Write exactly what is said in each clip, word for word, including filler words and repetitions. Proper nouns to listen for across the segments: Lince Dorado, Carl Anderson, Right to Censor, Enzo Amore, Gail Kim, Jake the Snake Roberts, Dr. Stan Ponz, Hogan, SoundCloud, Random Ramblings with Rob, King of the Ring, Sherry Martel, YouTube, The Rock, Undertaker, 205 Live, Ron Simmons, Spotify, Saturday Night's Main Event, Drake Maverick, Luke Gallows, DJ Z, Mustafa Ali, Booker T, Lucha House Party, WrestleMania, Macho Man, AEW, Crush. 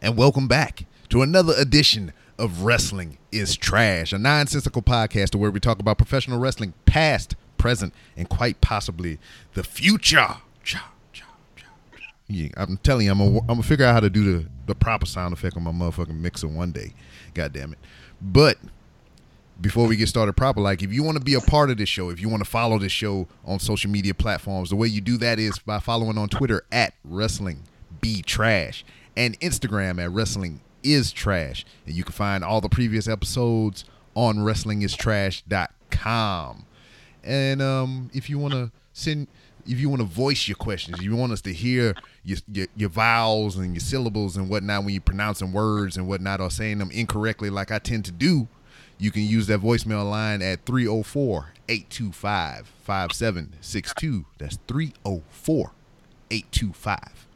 and welcome back to another edition of Wrestling is Trash, a nonsensical podcast where we talk about professional wrestling past, present, and quite possibly the future. Yeah, I'm telling you, I'm gonna I'm figure out how to do the, the proper sound effect on my motherfucking mixer one day. God damn it. But before we get started proper, like, if you want to be a part of this show, if you want to follow this show on social media platforms, the way you do that is by following on Twitter at WrestlingBTrash and Instagram at WrestlingIsTrash. And you can find all the previous episodes on Wrestling Is Trash dot com. And um, if you want to send... If you want to voice your questions, you want us to hear your, your your vowels and your syllables and whatnot when you're pronouncing words and whatnot or saying them incorrectly like I tend to do, you can use that voicemail line at three oh four, eight two five, five seven six two. That's three oh four, eight two five,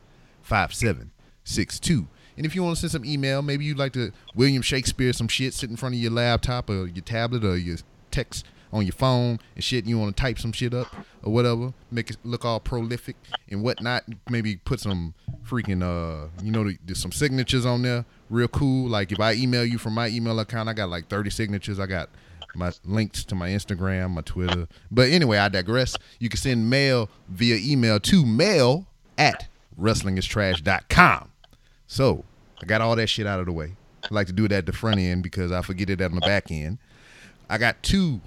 five seven six two. And if you want to send some email, maybe you'd like to William Shakespeare some shit, sit in front of your laptop or your tablet or your text on your phone and shit, and you want to type some shit up or whatever, make it look all prolific and whatnot. Maybe put some freaking, uh, you know, there's some signatures on there, real cool. Like if I email you from my email account, I got like thirty signatures. I got my links to my Instagram, my Twitter. But anyway, I digress. You can send mail via email to mail at wrestling is trash dot com. So I got all that shit out of the way. I like to do it at the front end because I forget it at the back end. I got two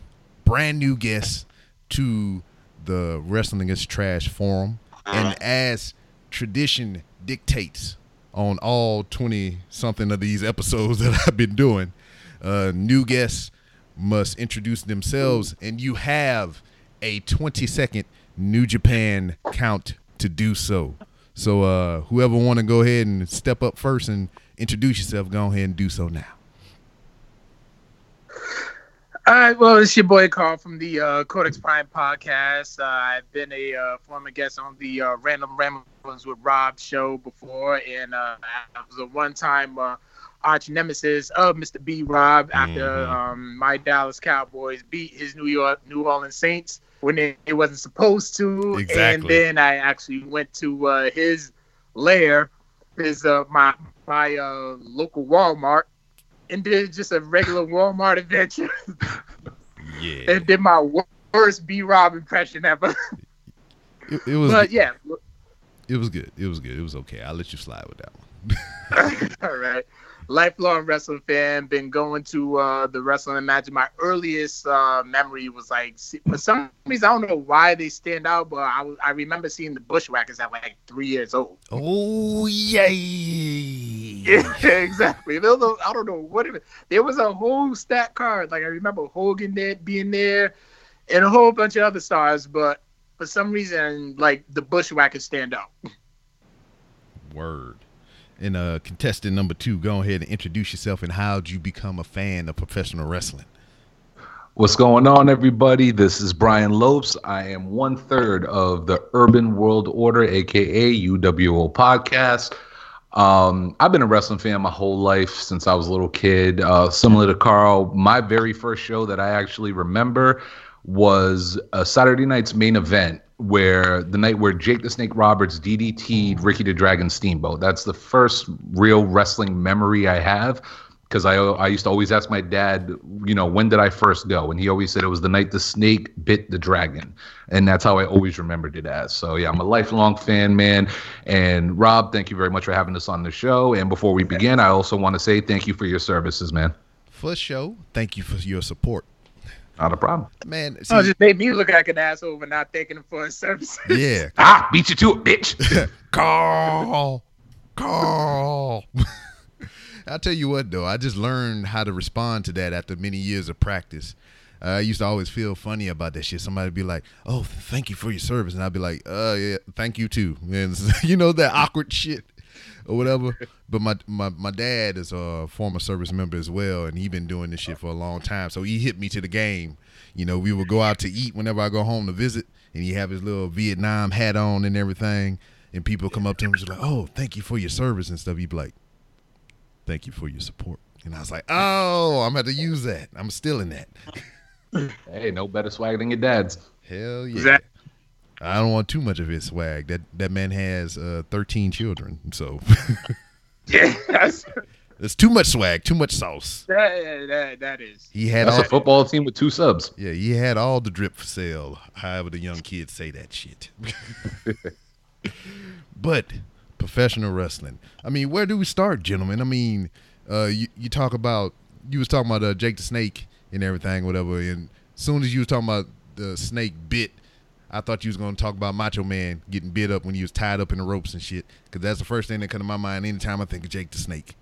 brand new guests to the Wrestling is Trash forum, and as tradition dictates on all twenty something of these episodes that I've been doing, uh, new guests must introduce themselves, and you have a twenty second New Japan count to do so. So uh, whoever want to go ahead and step up first and introduce yourself, go ahead and do so now. All right, well, it's your boy Carl from the uh, Codex Prime podcast. Uh, I've been a uh, former guest on the uh, Random Ramblings with Rob show before, and uh, I was a one-time uh, arch nemesis of Mister B. Rob after mm-hmm. um, my Dallas Cowboys beat his New York New Orleans Saints when it, it wasn't supposed to. Exactly. And then I actually went to uh, his lair, his uh, my my uh, local Walmart, and did just a regular Walmart adventure. Yeah. And did my worst B-Rob impression ever. It, it was. But yeah. It was good. It was good. It was okay. I'll let you slide with that one. All right. Lifelong wrestling fan. Been going to uh, the wrestling match. My earliest uh, memory was like, for some reason, I don't know why they stand out, but I, I remember seeing the Bushwhackers at like three years old. Oh, yay. Yeah, exactly. I don't know what it is. There was a whole stat card. Like, I remember Hogan there, being there, and a whole bunch of other stars, but for some reason, like, the Bushwhackers stand out. Word. And uh, contestant number two, go ahead and introduce yourself and how'd you become a fan of professional wrestling? What's going on, everybody? This is Brian Lopes. I am one third of the Urban World Order, a k a. U W O podcast. Um, I've been a wrestling fan my whole life since I was a little kid. Uh, similar to Carl, my very first show that I actually remember was a Saturday night's main event, where the night where Jake the Snake Roberts D D T'd Ricky the Dragon Steamboat. That's the first real wrestling memory I have, because I, I used to always ask my dad, you know, when did I first go? And he always said it was the night the snake bit the dragon. And that's how I always remembered it as. So, yeah, I'm a lifelong fan, man. And, Rob, thank you very much for having us on the show. And before we begin, I also want to say thank you for your services, man. For sure. Thank you for your support. Not a problem. Man, see, oh, just made me look like an asshole for not thanking him for his services. Yeah. Ah, beat you to it, bitch. Carl. Carl. I'll tell you what, though. I just learned how to respond to that after many years of practice. Uh, I used to always feel funny about that shit. Somebody would be like, oh, thank you for your service. And I'd be like, uh, yeah, thank you, too. And you know, that awkward shit or whatever. But my, my, my dad is a former service member as well, and he's been doing this shit for a long time. So he hit me to the game. You know, we would go out to eat whenever I go home to visit, and he have his little Vietnam hat on and everything. And people come up to him and just like, oh, thank you for your service and stuff. He'd be like, thank you for your support. And I was like, oh, I'm about to use that. I'm still in that. Hey, no better swag than your dad's. Hell yeah. Exactly. I don't want too much of his swag. That that man has uh, thirteen children, so Yeah. There's too much swag, too much sauce. That, that, that is. He had That's all, a football team with two subs. Yeah, he had all the drip for sale, however the young kids say that shit. But professional wrestling. I mean, where do we start, gentlemen? I mean, uh, you, you talk about, you was talking about uh, Jake the Snake and everything, whatever. And as soon as you was talking about the snake bit, I thought you was going to talk about Macho Man getting bit up when he was tied up in the ropes and shit, because that's the first thing that comes to my mind anytime I think of Jake the Snake.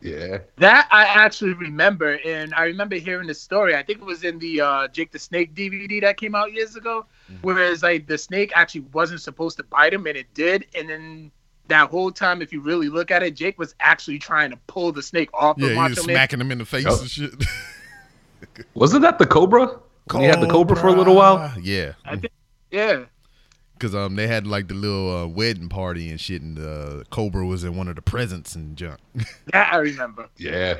Yeah. That I actually remember, and I remember hearing the story. I think it was in the uh, Jake the Snake D V D that came out years ago, mm-hmm. whereas like the snake actually wasn't supposed to bite him, and it did. And then that whole time, if you really look at it, Jake was actually trying to pull the snake off yeah, of Macho Man. Yeah, he was smacking him in the face oh. and shit. Wasn't that the Cobra? Cobra? He had the Cobra for a little while? Yeah. I think, yeah. Because um, they had like the little uh, wedding party and shit, and the uh, Cobra was in one of the presents and junk. Yeah, I remember. Yeah.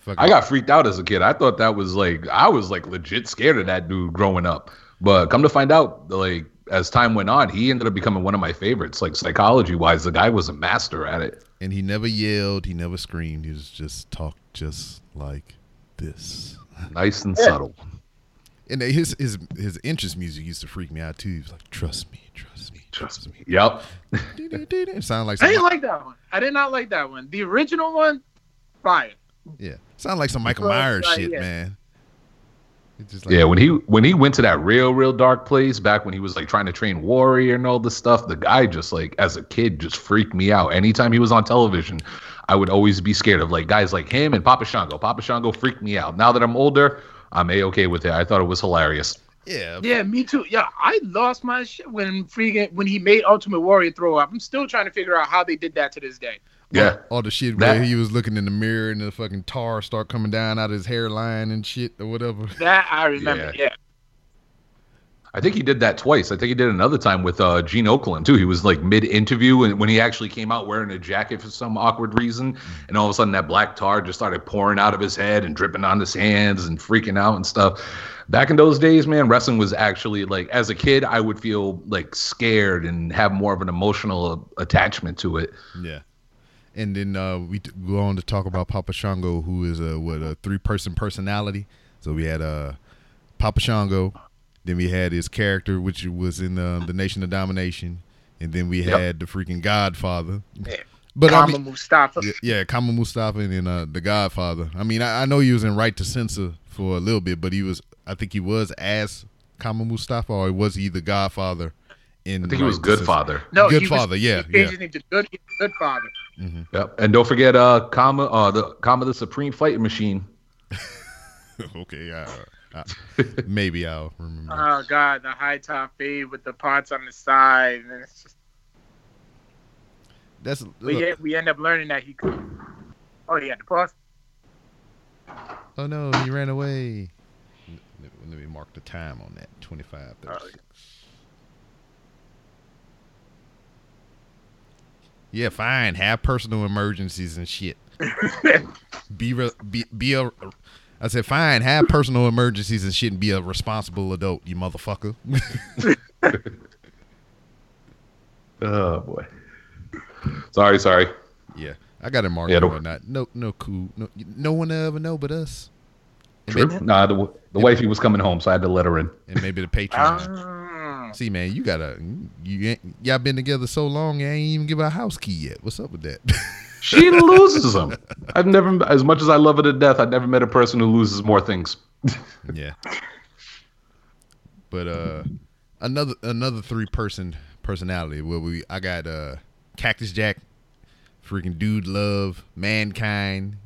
Fuck I up. got freaked out as a kid. I thought that was like, I was like legit scared of that dude growing up. But come to find out, like, as time went on, he ended up becoming one of my favorites. Like, psychology-wise, the guy was a master at it. And he never yelled. He never screamed. He was just talked just like this. Nice and yeah. subtle. And his his his entrance music used to freak me out too. He was like, "Trust me, trust me, trust me." Yep. It sounded like somebody... I didn't like that one. I did not like that one. The original one, fire. Yeah, sounded like some Michael Myers like, shit, yeah. man. Just like... Yeah, when he when he went to that real real dark place back when he was like trying to train Warrior and all this stuff, the guy just like as a kid just freaked me out. Anytime he was on television, I would always be scared of like guys like him and Papa Shango. Papa Shango freaked me out. Now that I'm older, I'm A-okay with it. I thought it was hilarious. Yeah. Yeah, me too. Yeah, I lost my shit when freaking when he made Ultimate Warrior throw up. I'm still trying to figure out how they did that to this day. Yeah. All, all the shit that, where he was looking in the mirror and the fucking tar start coming down out of his hairline and shit or whatever. That I remember, yeah. yeah. I think he did that twice. I think he did another time with uh, Gene Okerlund, too. He was, like, mid-interview, and when he actually came out wearing a jacket for some awkward reason, and all of a sudden that black tar just started pouring out of his head and dripping on his hands and freaking out and stuff. Back in those days, man, wrestling was actually, like, as a kid, I would feel, like, scared and have more of an emotional uh, attachment to it. Yeah. And then uh, we t- go on to talk about Papa Shango, who is, a, what, a three-person personality. So we had uh, Papa Shango. Then we had his character, which was in uh, the Nation of Domination, and then we yep. had the freaking Godfather. Yeah. But Kama I mean, Mustafa. Yeah, yeah, Kama Mustafa, and then uh, the Godfather. I mean, I, I know he was in Right to Censor for a little bit, but he was, I think he was as Kama Mustafa, or was he the Godfather? In I think he was Good Father. No, Good Father. Yeah, he changed his name to Good Good Father. Mm-hmm. Yep, and don't forget, uh, Kama, uh, the Kama, the Supreme Fighting Machine. Okay. Uh, Uh, maybe I'll remember. Oh God, the high top fade with the pots on the side. And it's just... That's we end, we end up learning that he. Could... Oh, he had to pause. Oh no, he ran away. Let me, let me mark the time on that. Twenty-five. Oh, yeah. yeah, fine. Have personal emergencies and shit. be re- be be a. I said, fine, have personal emergencies and shit and be a responsible adult, you motherfucker. Oh, boy. Sorry, sorry. Yeah, I got it marked yeah, the, or not. No, no, cool. No, no one ever know but us. And true. Maybe, nah, the, the wifey was coming home, so I had to let her in. And maybe the Patreon. See, man, you gotta, you y'all been together so long, you ain't even give her a house key yet. What's up with that? She loses them. I've never, as much as I love her to death, I've never met a person who loses more things. Yeah. But uh, another another three person personality where we I got uh Cactus Jack, freaking Dude Love, Mankind,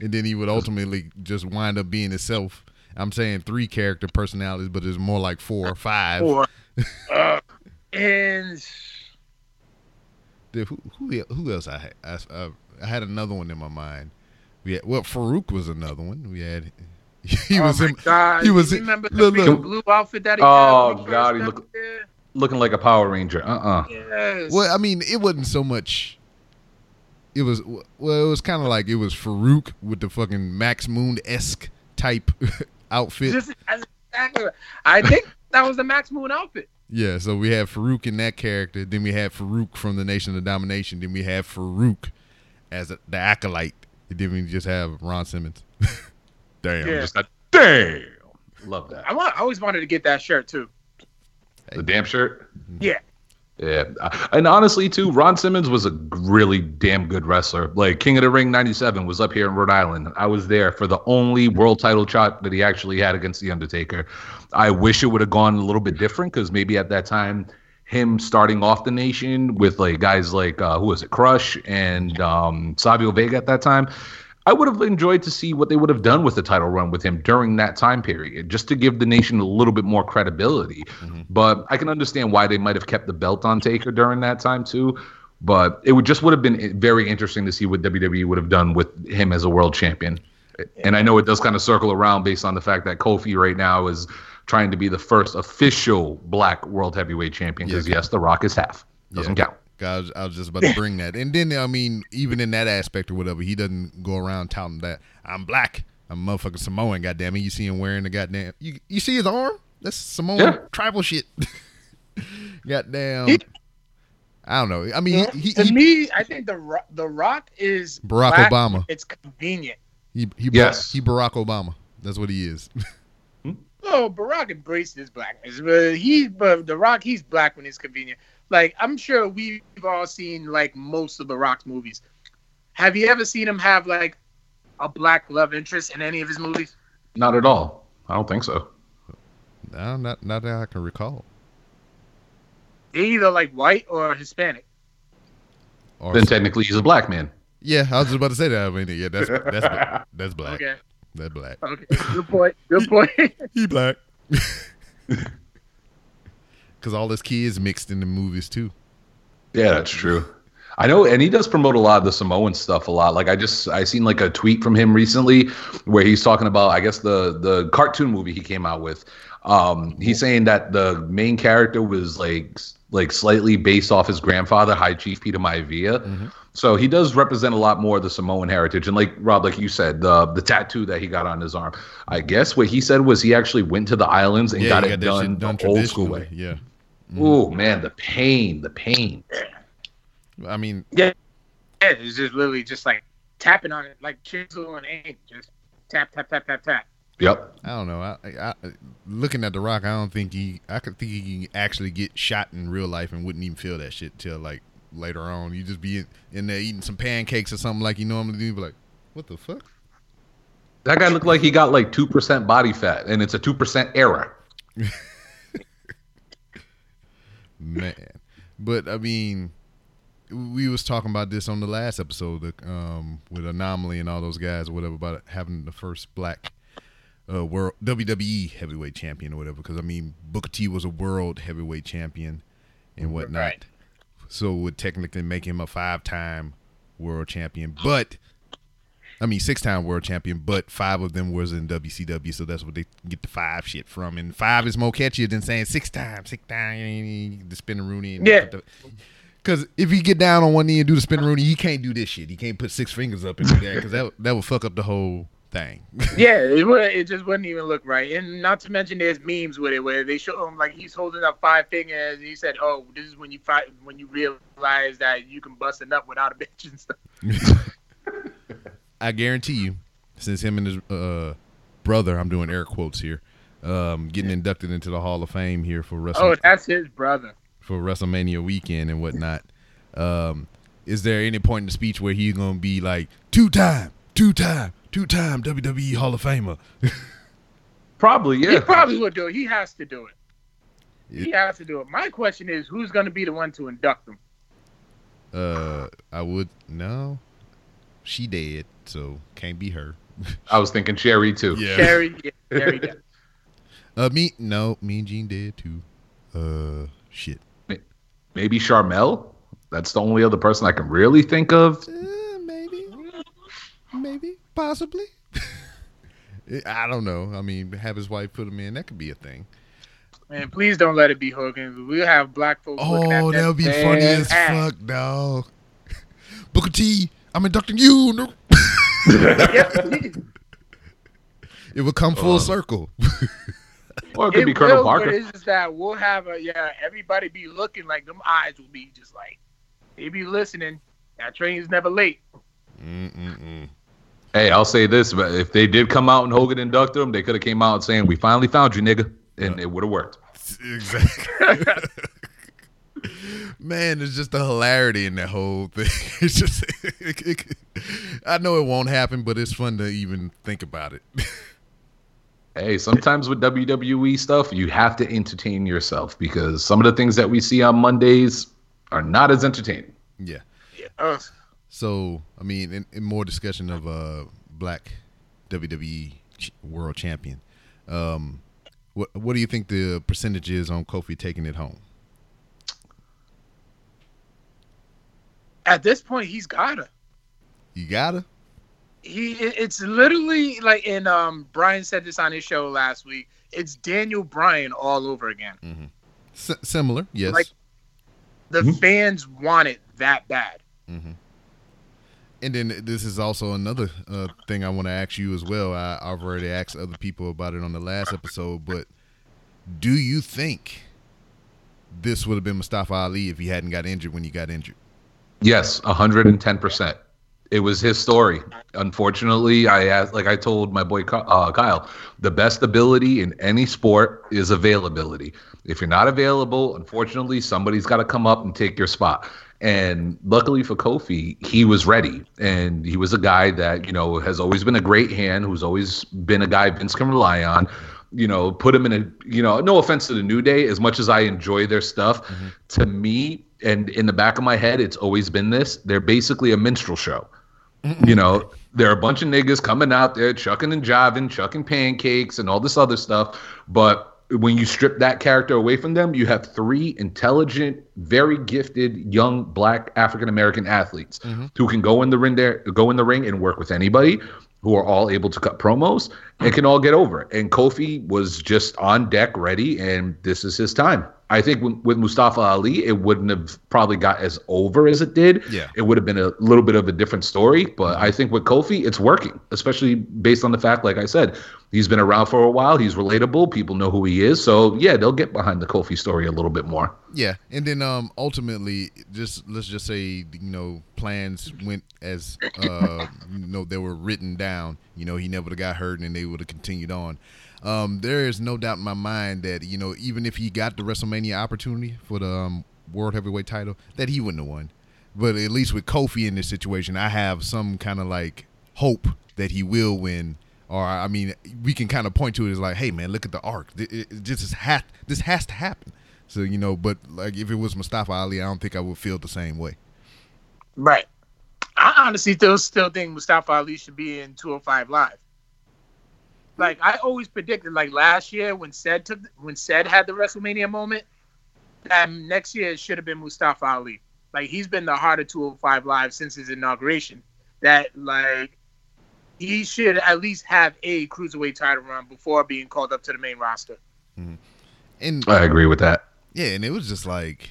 and then he would ultimately just wind up being himself. I'm saying three character personalities, but it's more like four or five. Four. uh, and. Who, who who else I had? I, I, I had another one in my mind. We had, well, Farooq was another one. We had he oh was my in, God. He was you remember in, the look, blue outfit that he oh had God, he look, looking like a Power Ranger. Uh uh-uh. uh. Yes. Well, I mean, it wasn't so much. It was well, it was kind of like it was Farooq with the fucking Max Moon esque type outfit. Just, exactly. I think that was the Max Moon outfit. Yeah, so we had Farooq in that character. Then we had Farooq from the Nation of Domination. Then we had Farooq as a, the acolyte. It didn't even just have Ron Simmons. Damn. Yeah. Just like, damn. Love that. I want. I always wanted to get that shirt too. The damn shirt? Yeah. Yeah. And honestly, too, Ron Simmons was a really damn good wrestler. Like, King of the Ring ninety-seven was up here in Rhode Island. I was there for the only world title shot that he actually had against The Undertaker. I wish it would have gone a little bit different, because maybe at that time, him starting off the Nation with like guys like, uh, who was it, Crush and um, Savio Vega at that time, I would have enjoyed to see what they would have done with the title run with him during that time period, just to give the Nation a little bit more credibility. Mm-hmm. But I can understand why they might have kept the belt on Taker during that time too. But it would just would have been very interesting to see what W W E would have done with him as a world champion. Yeah. And I know it does kind of circle around based on the fact that Kofi right now is trying to be the first official black world heavyweight champion, because, yes, The Rock is half. Doesn't yeah. count. I was, I was just about to bring that. And then, I mean, even in that aspect or whatever, he doesn't go around touting that I'm black. I'm a motherfucking Samoan, goddamn it. You see him wearing the goddamn. You you see his arm? That's Samoan yeah. tribal shit. Goddamn. He, I don't know. I mean, yeah, he, he, to he, me, I think the the Rock is Barack black. Obama. It's convenient. He he yes. he Barack Obama. That's what he is. hmm? Oh, Barack embraced his blackness, but he but the Rock, he's black when it's convenient. Like, I'm sure we've all seen, like, most of The Rock's movies. Have you ever seen him have, like, a black love interest in any of his movies? Not at all. I don't think so. No, not, not that I can recall. They're either, like, white or Hispanic. Or then technically he's a black man. Yeah, I was just about to say that. I mean, yeah, that's that's black. That's black. Okay. That's black. Okay, good point. Good point. he, he black. Because all his kids mixed in the movies too. Yeah, that's true. I know, and he does promote a lot of the Samoan stuff a lot. Like, I just I seen like a tweet from him recently where he's talking about, I guess, the the cartoon movie he came out with. Um, he's saying that the main character was like like slightly based off his grandfather, High Chief Peter Maivia. Mm-hmm. So he does represent a lot more of the Samoan heritage. And like Rob, like you said, the the tattoo that he got on his arm. I guess what he said was he actually went to the islands and yeah, got it got done, done the old school way. Yeah. Mm-hmm. Oh man, the pain, the pain. Yeah. I mean, yeah, yeah, it's just literally just like tapping on it, like chisel and ink, just tap, tap, tap, tap, tap. Yep. I don't know. I, I looking at The Rock, I don't think he. I could think he can actually get shot in real life and wouldn't even feel that shit till like later on. You just be in, in there eating some pancakes or something like you normally do. Be like, what the fuck? That guy looked like he got like two percent body fat, and it's a two percent error. Man, but I mean, we was talking about this on the last episode um, with Anomaly and all those guys or whatever about having the first black uh, world W W E heavyweight champion or whatever. Because I mean, Booker T was a world heavyweight champion and whatnot, right. So it would technically make him a five-time world champion. But I mean, six-time world champion. But five of them was in W C W, so that's what they get the five shit from. And five is more catchier than saying six times, six times, the spin Rooney. And yeah. Because if he get down on one knee and do the spin Rooney, he can't do this shit. He can't put six fingers up and do that because that that would fuck up the whole thing. Yeah, it would, it just wouldn't even look right. And not to mention, there's memes with it where they show him like he's holding up five fingers. And he said, "Oh, this is when you fight, when you realize that you can bust it up without a bitch and stuff." I guarantee you, since him and his uh, brother, I'm doing air quotes here, um, getting inducted into the Hall of Fame here for Wrestle- oh, that's his brother for WrestleMania weekend and whatnot. Um, is there any point in the speech where he's gonna be like two time, two time, two time W W E Hall of Famer? Probably, yeah. He probably would do it. He has to do it. it. He has to do it. My question is, who's gonna be the one to induct him? Uh, I would no. She dead, so can't be her. I was thinking Sherry too. Yeah. Sherry, yeah, Sherry dead. Uh, me, no, me and Gene dead too. Uh, shit. Maybe Charmel. That's the only other person I can really think of. Uh, maybe, maybe, possibly. I don't know. I mean, have his wife put him in. That could be a thing. Man, please don't let it be Hogan. We'll have black folks. Oh, looking at that'll that be funny ass. As fuck, dog. Booker T. I'm inducting you. No. It will come full uh, circle. Or it could it be Colonel will, Parker. It's just that we'll have a yeah. Everybody be looking like them eyes will be just like they be listening. That train's never late. Mm-mm-mm. Hey, I'll say this. But if they did come out and Hogan inducted him, they could have came out saying, we finally found you, nigga. And yeah. It would have worked. Exactly. Man, there's just the hilarity in that whole thing. It's just, it, it, it, I know it won't happen, but it's fun to even think about it. Hey, sometimes with W W E stuff, you have to entertain yourself because some of the things that we see on Mondays are not as entertaining. Yeah. Yeah. Uh, so, I mean, in, in more discussion of uh, black W W E world champion, um, what, what do you think the percentage is on Kofi taking it home? At this point, he's gotta. You gotta. He, it's literally like, and um, Brian said this on his show last week. It's Daniel Bryan all over again. Mm-hmm. S- similar, yes. Like the mm-hmm. fans want it that bad. Mm-hmm. And then this is also another uh, thing I want to ask you as well. I, I've already asked other people about it on the last episode, but do you think this would have been Mustafa Ali if he hadn't got injured when he got injured? Yes, one hundred ten percent. It was his story. Unfortunately, I asked, like I told my boy uh, Kyle, the best ability in any sport is availability. If you're not available, unfortunately, somebody's got to come up and take your spot. And luckily for Kofi, he was ready. And he was a guy that, you know, has always been a great hand, who's always been a guy Vince can rely on. You know, put him in a, you know, no offense to the New Day, as much as I enjoy their stuff, mm-hmm. to me, and in the back of my head, it's always been this. They're basically a minstrel show. Mm-mm. You know, there are a bunch of niggas coming out there, chucking and jiving, chucking pancakes and all this other stuff. But when you strip that character away from them, you have three intelligent, very gifted, young, black, African-American athletes mm-hmm. who can go in the ring there, go in the ring and work with anybody, who are all able to cut promos and can all get over it. And Kofi was just on deck ready, and this is his time. I think w- with Mustafa Ali, it wouldn't have probably got as over as it did. Yeah. It would have been a little bit of a different story, but I think with Kofi, it's working, especially based on the fact, like I said, he's been around for a while. He's relatable. People know who he is. So, yeah, they'll get behind the Kofi story a little bit more. Yeah, and then um, ultimately, just let's just say, you know, plans went as, uh, you know, they were written down. You know, he never got hurt, and they would have continued on. Um, there is no doubt in my mind that, you know, even if he got the WrestleMania opportunity for the um, World Heavyweight title, that he wouldn't have won. But at least with Kofi in this situation, I have some kind of, like, hope that he will win. Or, I mean, we can kind of point to it as like, hey, man, look at the arc. This, is ha- this has to happen. So, you know, but, like, if it was Mustafa Ali, I don't think I would feel the same way. Right. I honestly still, still think Mustafa Ali should be in two oh five Live. Like, I always predicted, like, last year when Ced took, when Ced had the WrestleMania moment, that next year it should have been Mustafa Ali. Like, he's been the heart of two oh five Live since his inauguration. That, like, he should at least have a Cruiserweight title run before being called up to the main roster. Mm-hmm. And I agree with that. Yeah, and it was just, like,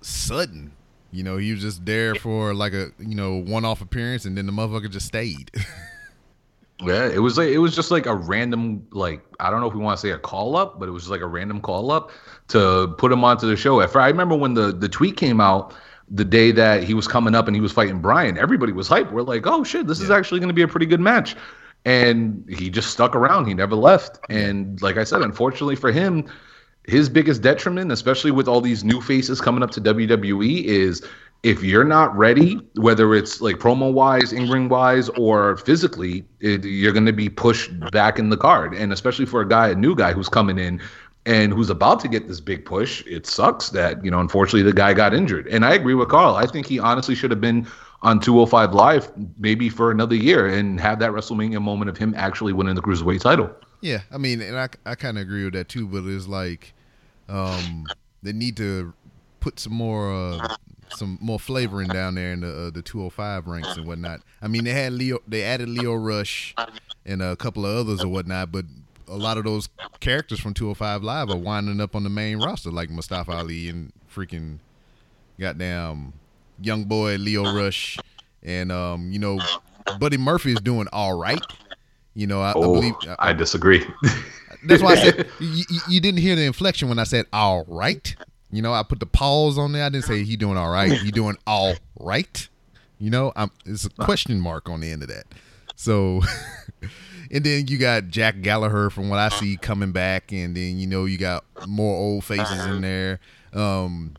sudden. You know, he was just there for, like, a, you know, one-off appearance, and then the motherfucker just stayed. Yeah, it was like it was just like a random, like, I don't know if we want to say a call up, but it was just like a random call up to put him onto the show. I remember when the, the tweet came out the day that he was coming up and he was fighting Brian, everybody was hyped. We're like, oh shit, this yeah. is actually going to be a pretty good match. And he just stuck around. He never left. And like I said, unfortunately for him, his biggest detriment, especially with all these new faces coming up to W W E, is if you're not ready, whether it's like promo-wise, in-ring-wise, or physically, it, you're going to be pushed back in the card. And especially for a guy, a new guy who's coming in and who's about to get this big push, it sucks that, you know, unfortunately the guy got injured. And I agree with Carl. I think he honestly should have been on two oh five Live maybe for another year and have that WrestleMania moment of him actually winning the Cruiserweight title. Yeah, I mean, and I, I kind of agree with that too, but it's like um, they need to put some more... Uh, some more flavoring down there in the uh, the two oh five ranks and whatnot. I mean, they had Leo, they added Leo Rush and a couple of others or whatnot, but a lot of those characters from two oh five Live are winding up on the main roster, like Mustafa Ali and freaking goddamn young boy Leo Rush, and um, you know, Buddy Murphy is doing all right. You know, I, oh, I believe I, I disagree. That's why I said you, you didn't hear the inflection when I said all right. You know, I put the pause on there. I didn't say he doing all right. He doing all right. You know, I'm, it's a question mark on the end of that. So, and then you got Jack Gallagher, from what I see, coming back. And then, you know, you got more old faces in there. Um,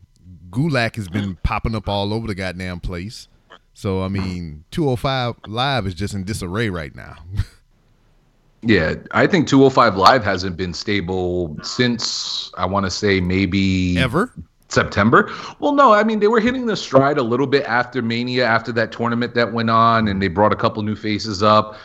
Gulak has been popping up all over the goddamn place. So, I mean, two oh five Live is just in disarray right now. Yeah, I think two oh five Live hasn't been stable since, I want to say, maybe... Ever? September. Well, no, I mean, they were hitting the stride a little bit after Mania, after that tournament that went on, and they brought a couple new faces up,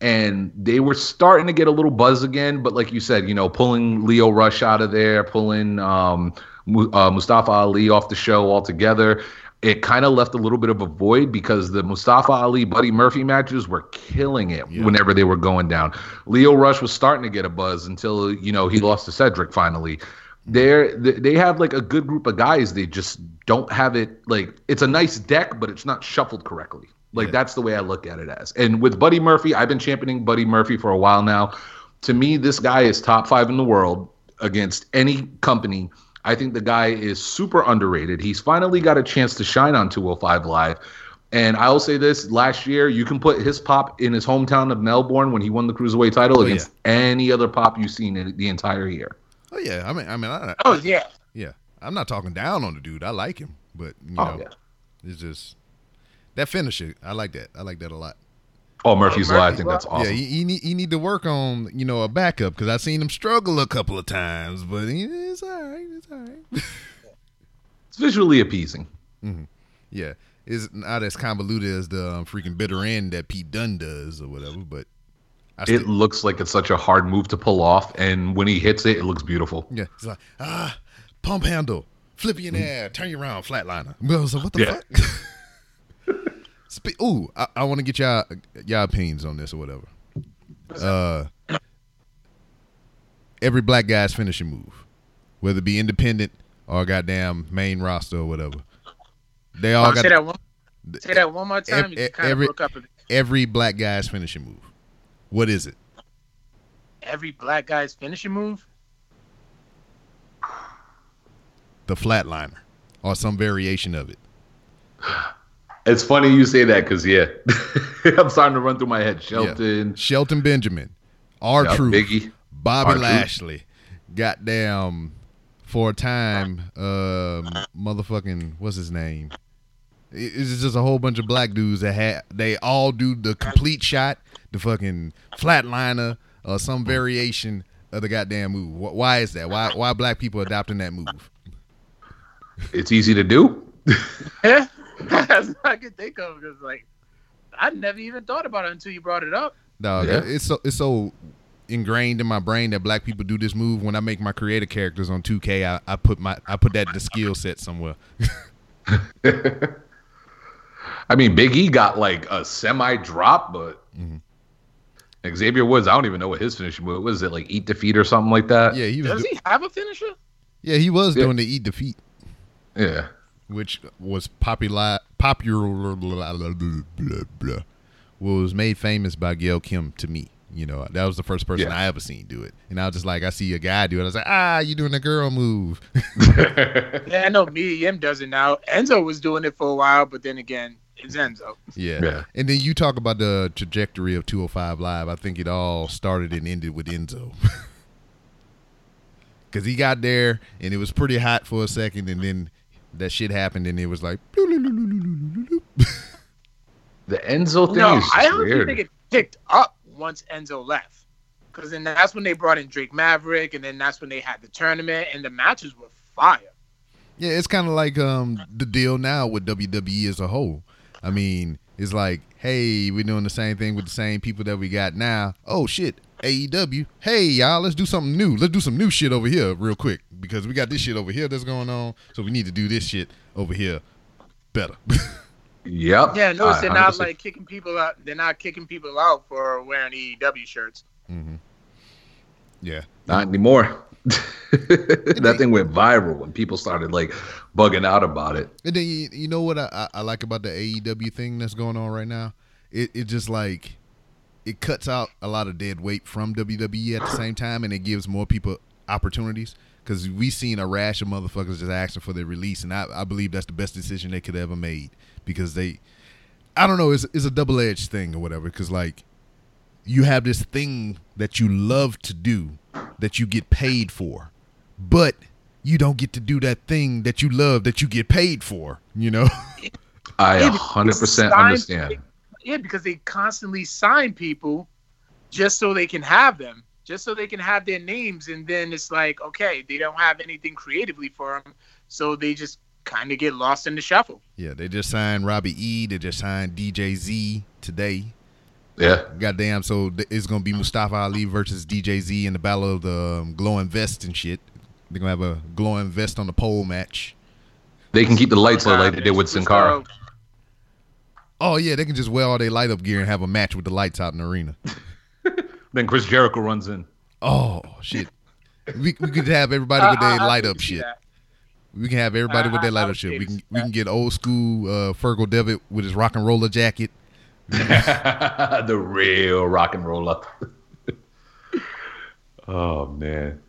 and they were starting to get a little buzz again. But like you said, you know, pulling Lio Rush out of there, pulling um, uh, Mustafa Ali off the show altogether, it kind of left a little bit of a void, because the Mustafa Ali, Buddy Murphy matches were killing it yeah. whenever they were going down. Lio Rush was starting to get a buzz until, you know, he lost to Cedric finally. They're, they have, like, a good group of guys. They just don't have it, like, it's a nice deck, but it's not shuffled correctly. Like, yeah. that's the way I look at it as. And with Buddy Murphy, I've been championing Buddy Murphy for a while now. To me, this guy is top five in the world against any company. I think the guy is super underrated. He's finally got a chance to shine on two oh five Live. And I'll say this, last year, you can put his pop in his hometown of Melbourne when he won the Cruiserweight title oh, against yeah. any other pop you've seen in the entire year. Oh yeah, I mean, I mean, I, oh yeah, yeah. I'm not talking down on the dude. I like him, but you know, oh, yeah. it's just that finisher. I like that. I like that a lot. Oh, Murphy's Law. I think that's awesome. Yeah, he, he need he need to work on you know a backup, because I've seen him struggle a couple of times, but it's all right. It's all right. It's visually appeasing. Mm-hmm. Yeah, it's not as convoluted as the um, freaking bitter end that Pete Dunne does or whatever, but. It looks like it's such a hard move to pull off, and when he hits it, it looks beautiful. Yeah, it's like, ah, pump handle, flip you in the air, turn you around, flatliner. I was like, what the yeah. fuck? Spe- Ooh, I, I want to get y'all, y'all opinions on this or whatever. Uh, every black guy's finishing move, whether it be independent or goddamn main roster or whatever. They all oh, got say, that one, say that one more time. Every, every, every black guy's finishing move. What is it? Every black guy's finishing move? The flatliner, or some variation of it. It's funny you say that, because, yeah, I'm starting to run through my head. Shelton. Yeah. Shelton Benjamin. R-Truth. Yep, Bobby R-Truth. Lashley. Goddamn, for a time, uh, motherfucking, what's his name? It's just a whole bunch of black dudes that had, they all do the complete shot, the fucking flatliner, or some variation of the goddamn move. Why is that? Why why black people adopting that move? It's easy to do. Yeah, that's what I can think of, because like I never even thought about it until you brought it up. No, yeah. it's so it's so ingrained in my brain that black people do this move. When I make my creator characters on two K, I, I put my I put that the skill set somewhere. I mean, Big E got like a semi-drop, but mm-hmm. Xavier Woods, I don't even know what his finishing move was. Was it like Eat Defeat or something like that? Yeah, he was Does do- he have a finisher? Yeah, he was yeah. doing the Eat Defeat. Yeah. Which was popular, popular blah, blah, blah, blah, was made famous by Gail Kim to me. You know, that was the first person yeah. I ever seen do it. And I was just like, I see a guy do it. I was like, ah, you doing a girl move. Yeah, I know M E D M does it now. Enzo was doing it for a while, but then again, it's Enzo. Yeah. yeah. And then you talk about the trajectory of two oh five Live. I think it all started and ended with Enzo. Because he got there, and it was pretty hot for a second, and then that shit happened, and it was like... The Enzo thing no, is I don't weird. think it picked up. Once Enzo left, because then that's when they brought in Drake Maverick, and then that's when they had the tournament, and the matches were fire. Yeah, it's kind of like um, the deal now with W W E as a whole. I mean, it's like, hey, we're doing the same thing with the same people that we got now. Oh shit, A E W. Hey y'all, let's do something new. Let's do some new shit over here real quick, because we got this shit over here that's going on, so we need to do this shit over here better. Yep. Yeah, no, they're not like kicking people out. They're not kicking people out for wearing A E W shirts. Mm-hmm. Yeah, not anymore. That thing went viral when people started like bugging out about it. And then you, you know what I, I like about the A E W thing that's going on right now? It it just like it cuts out a lot of dead weight from W W E at the same time, and it gives more people opportunities. Because we seen a rash of motherfuckers just asking for their release, and I, I believe that's the best decision they could have ever made. Because they, I don't know, it's, it's a double-edged thing or whatever, because, like, you have this thing that you love to do that you get paid for, but you don't get to do that thing that you love that you get paid for, you know? I yeah, one hundred percent understand. Yeah, because they constantly sign people just so they can have them, just so they can have their names, and then it's like, okay, they don't have anything creatively for them, so they just kind of get lost in the shuffle. Yeah, they just signed Robbie E. They just signed D J Z today. Yeah. Goddamn, so it's going to be Mustafa Ali versus D J Z in the battle of the um, glowing vest and shit. They're going to have a glowing vest on the pole match. They can keep the lights low like they did with Sin Cara. Oh, yeah, they can just wear all their light-up gear and have a match with the lights out in the arena. Then Chris Jericho runs in. Oh, shit. We, we could have everybody with their light-up shit. That. We can have everybody with their light-up shit. We can we can get old-school uh, Fergal Devitt with his rock and roller jacket. The real rock and roller. Oh, man.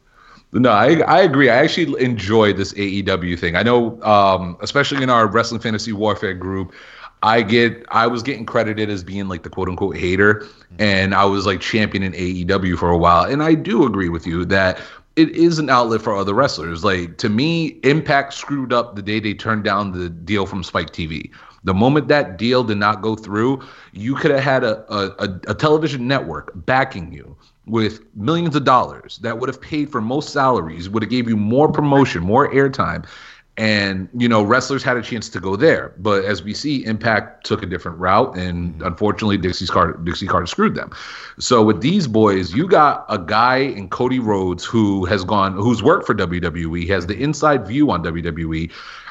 No, I I agree. I actually enjoy this A E W thing. I know, um, especially in our Wrestling Fantasy Warfare group, I get I was getting credited as being like the quote unquote hater, and I was like championing A E W for a while. And I do agree with you that it is an outlet for other wrestlers. Like, to me, Impact screwed up the day they turned down the deal from Spike T V. The moment that deal did not go through, you could have had a a, a television network backing you with millions of dollars that would have paid for most salaries, would have gave you more promotion, more airtime. And, you know, wrestlers had a chance to go there. But as we see, Impact took a different route. And unfortunately, Dixie Carter screwed them. So with these boys, you got a guy in Cody Rhodes who has gone, who's worked for W W E, has the inside view on W W E,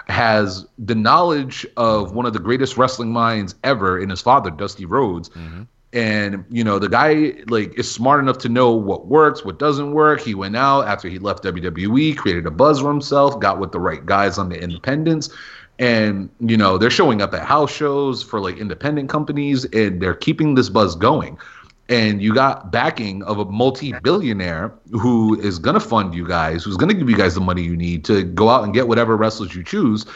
has the knowledge of one of the greatest wrestling minds ever in his father, Dusty Rhodes. Mm-hmm. And, you know, the guy, like, is smart enough to know what works, what doesn't work. He went out after he left W W E, created a buzz for himself, got with the right guys on the independents. And, you know, they're showing up at house shows for, like, independent companies, and they're keeping this buzz going. And you got backing of a multi-billionaire who is going to fund you guys, who's going to give you guys the money you need to go out and get whatever wrestlers you choose.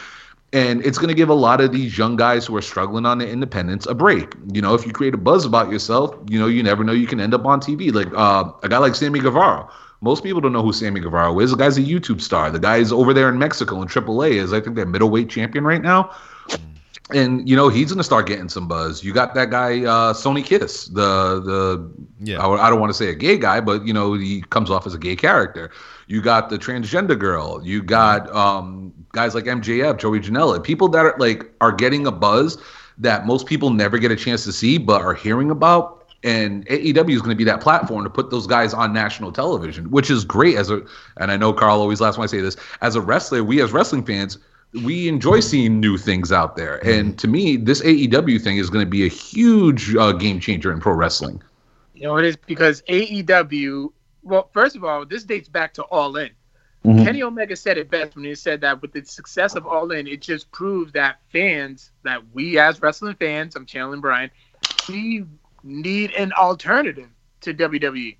And it's going to give a lot of these young guys who are struggling on the independents a break. You know, if you create a buzz about yourself, you know, you never know, you can end up on T V. Like uh, a guy like Sammy Guevara. Most people don't know who Sammy Guevara is. The guy's a YouTube star. The guy's over there in Mexico in triple A is, I think, their middleweight champion right now. And, you know, he's going to start getting some buzz. You got that guy, uh, Sonny Kiss, the, the yeah. I, I don't want to say a gay guy, but, you know, he comes off as a gay character. You got the transgender girl. You got um, guys like M J F, Joey Janela, people that are like are getting a buzz that most people never get a chance to see but are hearing about. And A E W is going to be that platform to put those guys on national television, which is great. As a, and I know Carl always laughs when I say this, as a wrestler, we as wrestling fans, we enjoy seeing new things out there. And to me, this A E W thing is going to be a huge uh, game changer in pro wrestling. You know, it is because A E W. Well, first of all, this dates back to All In. Mm-hmm. Kenny Omega said it best when he said that with the success of All In, it just proves that fans, that we as wrestling fans, I'm channeling Brian, we need an alternative to W W E.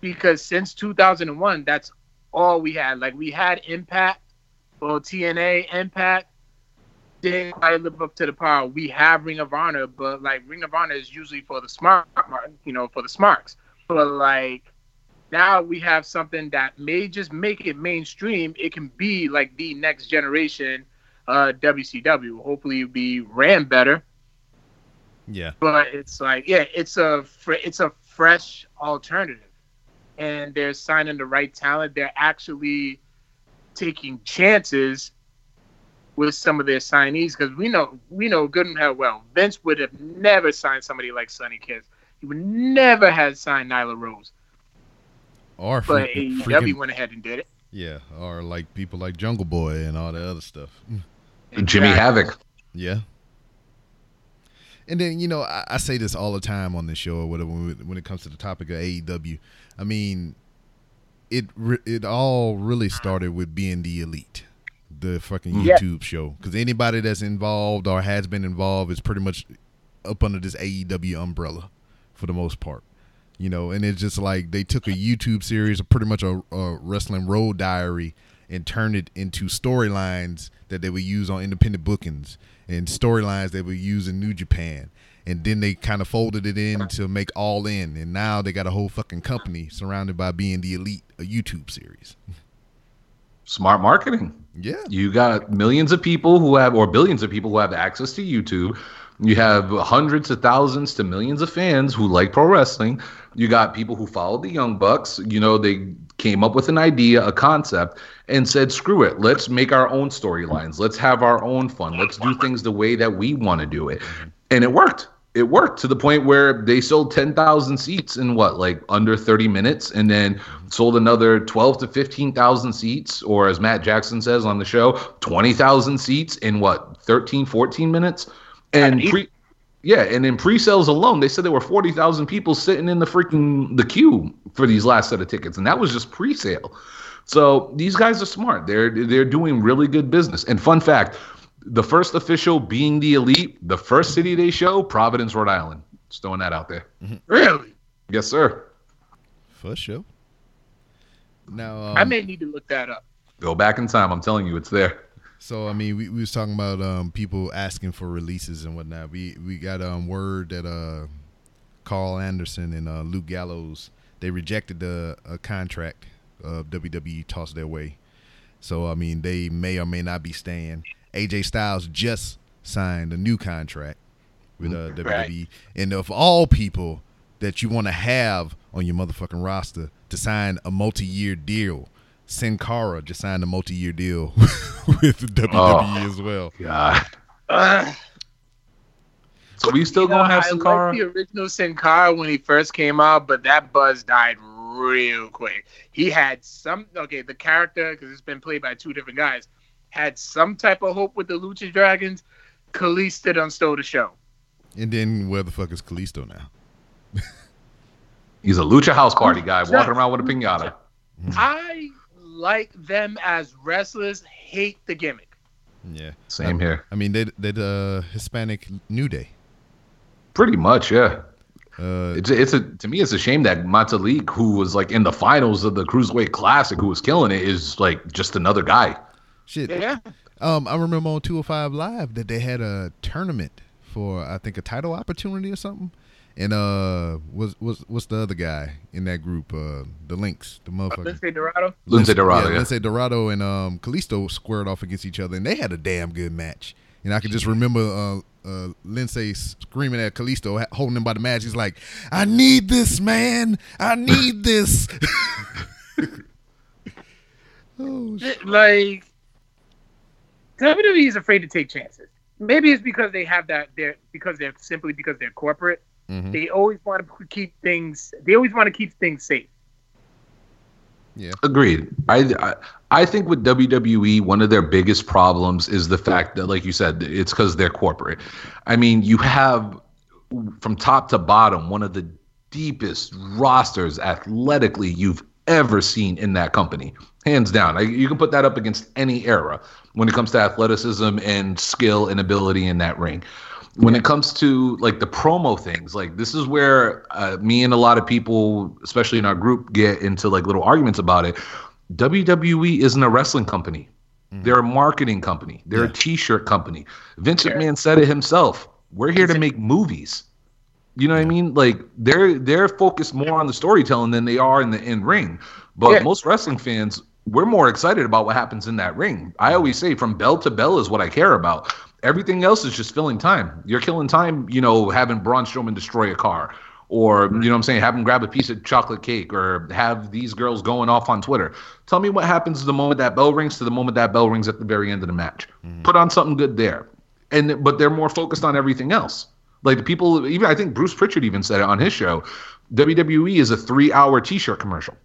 Because since two thousand one, that's all we had. Like, we had Impact, well, T N A, Impact, didn't quite live up to the power. We have Ring of Honor, but, like, Ring of Honor is usually for the smart, you know, for the smarts. But, like, now we have something that may just make it mainstream. It can be like the next generation uh, W C W. Hopefully it'll be ran better. Yeah. But it's like, yeah, it's a fr- it's a fresh alternative. And they're signing the right talent. They're actually taking chances with some of their signees. Because we know, we know good and hell well, Vince would have never signed somebody like Sonny Kiss. He would never have signed Nyla Rose. Or but freaking, A E W went ahead and did it. Yeah, or like people like Jungle Boy and all that other stuff. Exactly. Jimmy Havoc. Yeah. And then, you know, I, I say this all the time on this show, or whatever, when, when it comes to the topic of A E W. I mean, it it all really started with being the elite, the fucking YouTube yeah. show. Because anybody that's involved or has been involved is pretty much up under this A E W umbrella for the most part. You know, and it's just like they took a YouTube series, pretty much a, a wrestling road diary, and turn it into storylines that they would use on independent bookings and storylines they would use in New Japan. And then they kind of folded it in to make All In. And now they got a whole fucking company surrounded by being the elite, a YouTube series. Smart marketing. Yeah. You got millions of people who have, or billions of people who have access to YouTube. You have hundreds of thousands to millions of fans who like pro wrestling. You got people who followed the Young Bucks. You know, they came up with an idea, a concept, and said, screw it. Let's make our own storylines. Let's have our own fun. Let's do things the way that we want to do it. And it worked. It worked to the point where they sold ten thousand seats in what, like under thirty minutes, and then sold another twelve to fifteen thousand seats, or as Matt Jackson says on the show, twenty thousand seats in what, thirteen, fourteen minutes? And pre- yeah, and in pre-sales alone, they said there were forty thousand people sitting in the freaking the queue for these last set of tickets, and that was just pre-sale. So these guys are smart. They're they're doing really good business. And fun fact, the first official being the elite, the first city they show, Providence, Rhode Island. Just throwing that out there. Mm-hmm. Really? Yes, sir. For sure. Now, um, I may need to look that up. Go back in time. I'm telling you, it's there. So, I mean, we, we was talking about um, people asking for releases and whatnot. We we got um, word that uh, Carl Anderson and uh, Luke Gallows, they rejected the a contract uh, W W E tossed their way. So, I mean, they may or may not be staying. A J Styles just signed a new contract with uh, W W E. Right. And of all people that you want to have on your motherfucking roster to sign a multi-year deal, Sin Cara just signed a multi-year deal with W W E oh, as well. God. Uh, so we still going to have Sin Cara? I liked the original Sin Cara when he first came out, but that buzz died real quick. He had some, okay, the character, because it's been played by two different guys, had some type of hope with the Lucha Dragons. Kalisto done stole the show. And then where the fuck is Kalisto now? He's a Lucha house party guy walking around with a piñata. I like them as wrestlers, hate the gimmick. Yeah. Same I, here. I mean, they did the Hispanic New Day. Pretty much, yeah. Uh, it's a, it's a to me it's a shame that Matalik, who was like in the finals of the Cruiserweight Classic, who was killing it, is like just another guy. Shit. Yeah. Um, I remember on two oh five Live that they had a tournament for I think a title opportunity or something. And uh, was was what's the other guy in that group? Uh, the Lynx, the motherfucker. Uh, Lince Dorado. Lince Dorado. Yeah, yeah. Lince Dorado and um Kalisto squared off against each other, and they had a damn good match. And I can just remember uh, uh Lince screaming at Kalisto, holding him by the match. He's like, "I need this, man. I need this." Oh, shit. Like, W W E is afraid to take chances. Maybe it's because they have that. They're because they're simply because they're corporate. Mm-hmm. They always want to keep things. They always want to keep things safe. Yeah, agreed. I, I I think with W W E, one of their biggest problems is the fact that, like you said, it's because they're corporate. I mean, you have from top to bottom one of the deepest rosters athletically you've ever seen in that company, hands down. I, you can put that up against any era when it comes to athleticism and skill and ability in that ring. When it comes to like the promo things, like this is where uh, me and a lot of people, especially in our group, get into like little arguments about it. W W E isn't a wrestling company. Mm-hmm. They're a marketing company. They're yeah. a t-shirt company. Vince McMahon yeah. said it himself. We're here to make movies. You know what I mean? Like they're they're focused more on the storytelling than they are in the in ring. But yeah. most wrestling fans, we're more excited about what happens in that ring. I always say from bell to bell is what I care about. Everything else is just filling time. You're killing time, you know, having Braun Strowman destroy a car or, you know what I'm saying, have him grab a piece of chocolate cake or have these girls going off on Twitter. Tell me what happens the moment that bell rings to the moment that bell rings at the very end of the match. Mm-hmm. Put on something good there. And but they're more focused on everything else. Like the people, even I think Bruce Pritchard even said it on his show, W W E is a three-hour T-shirt commercial.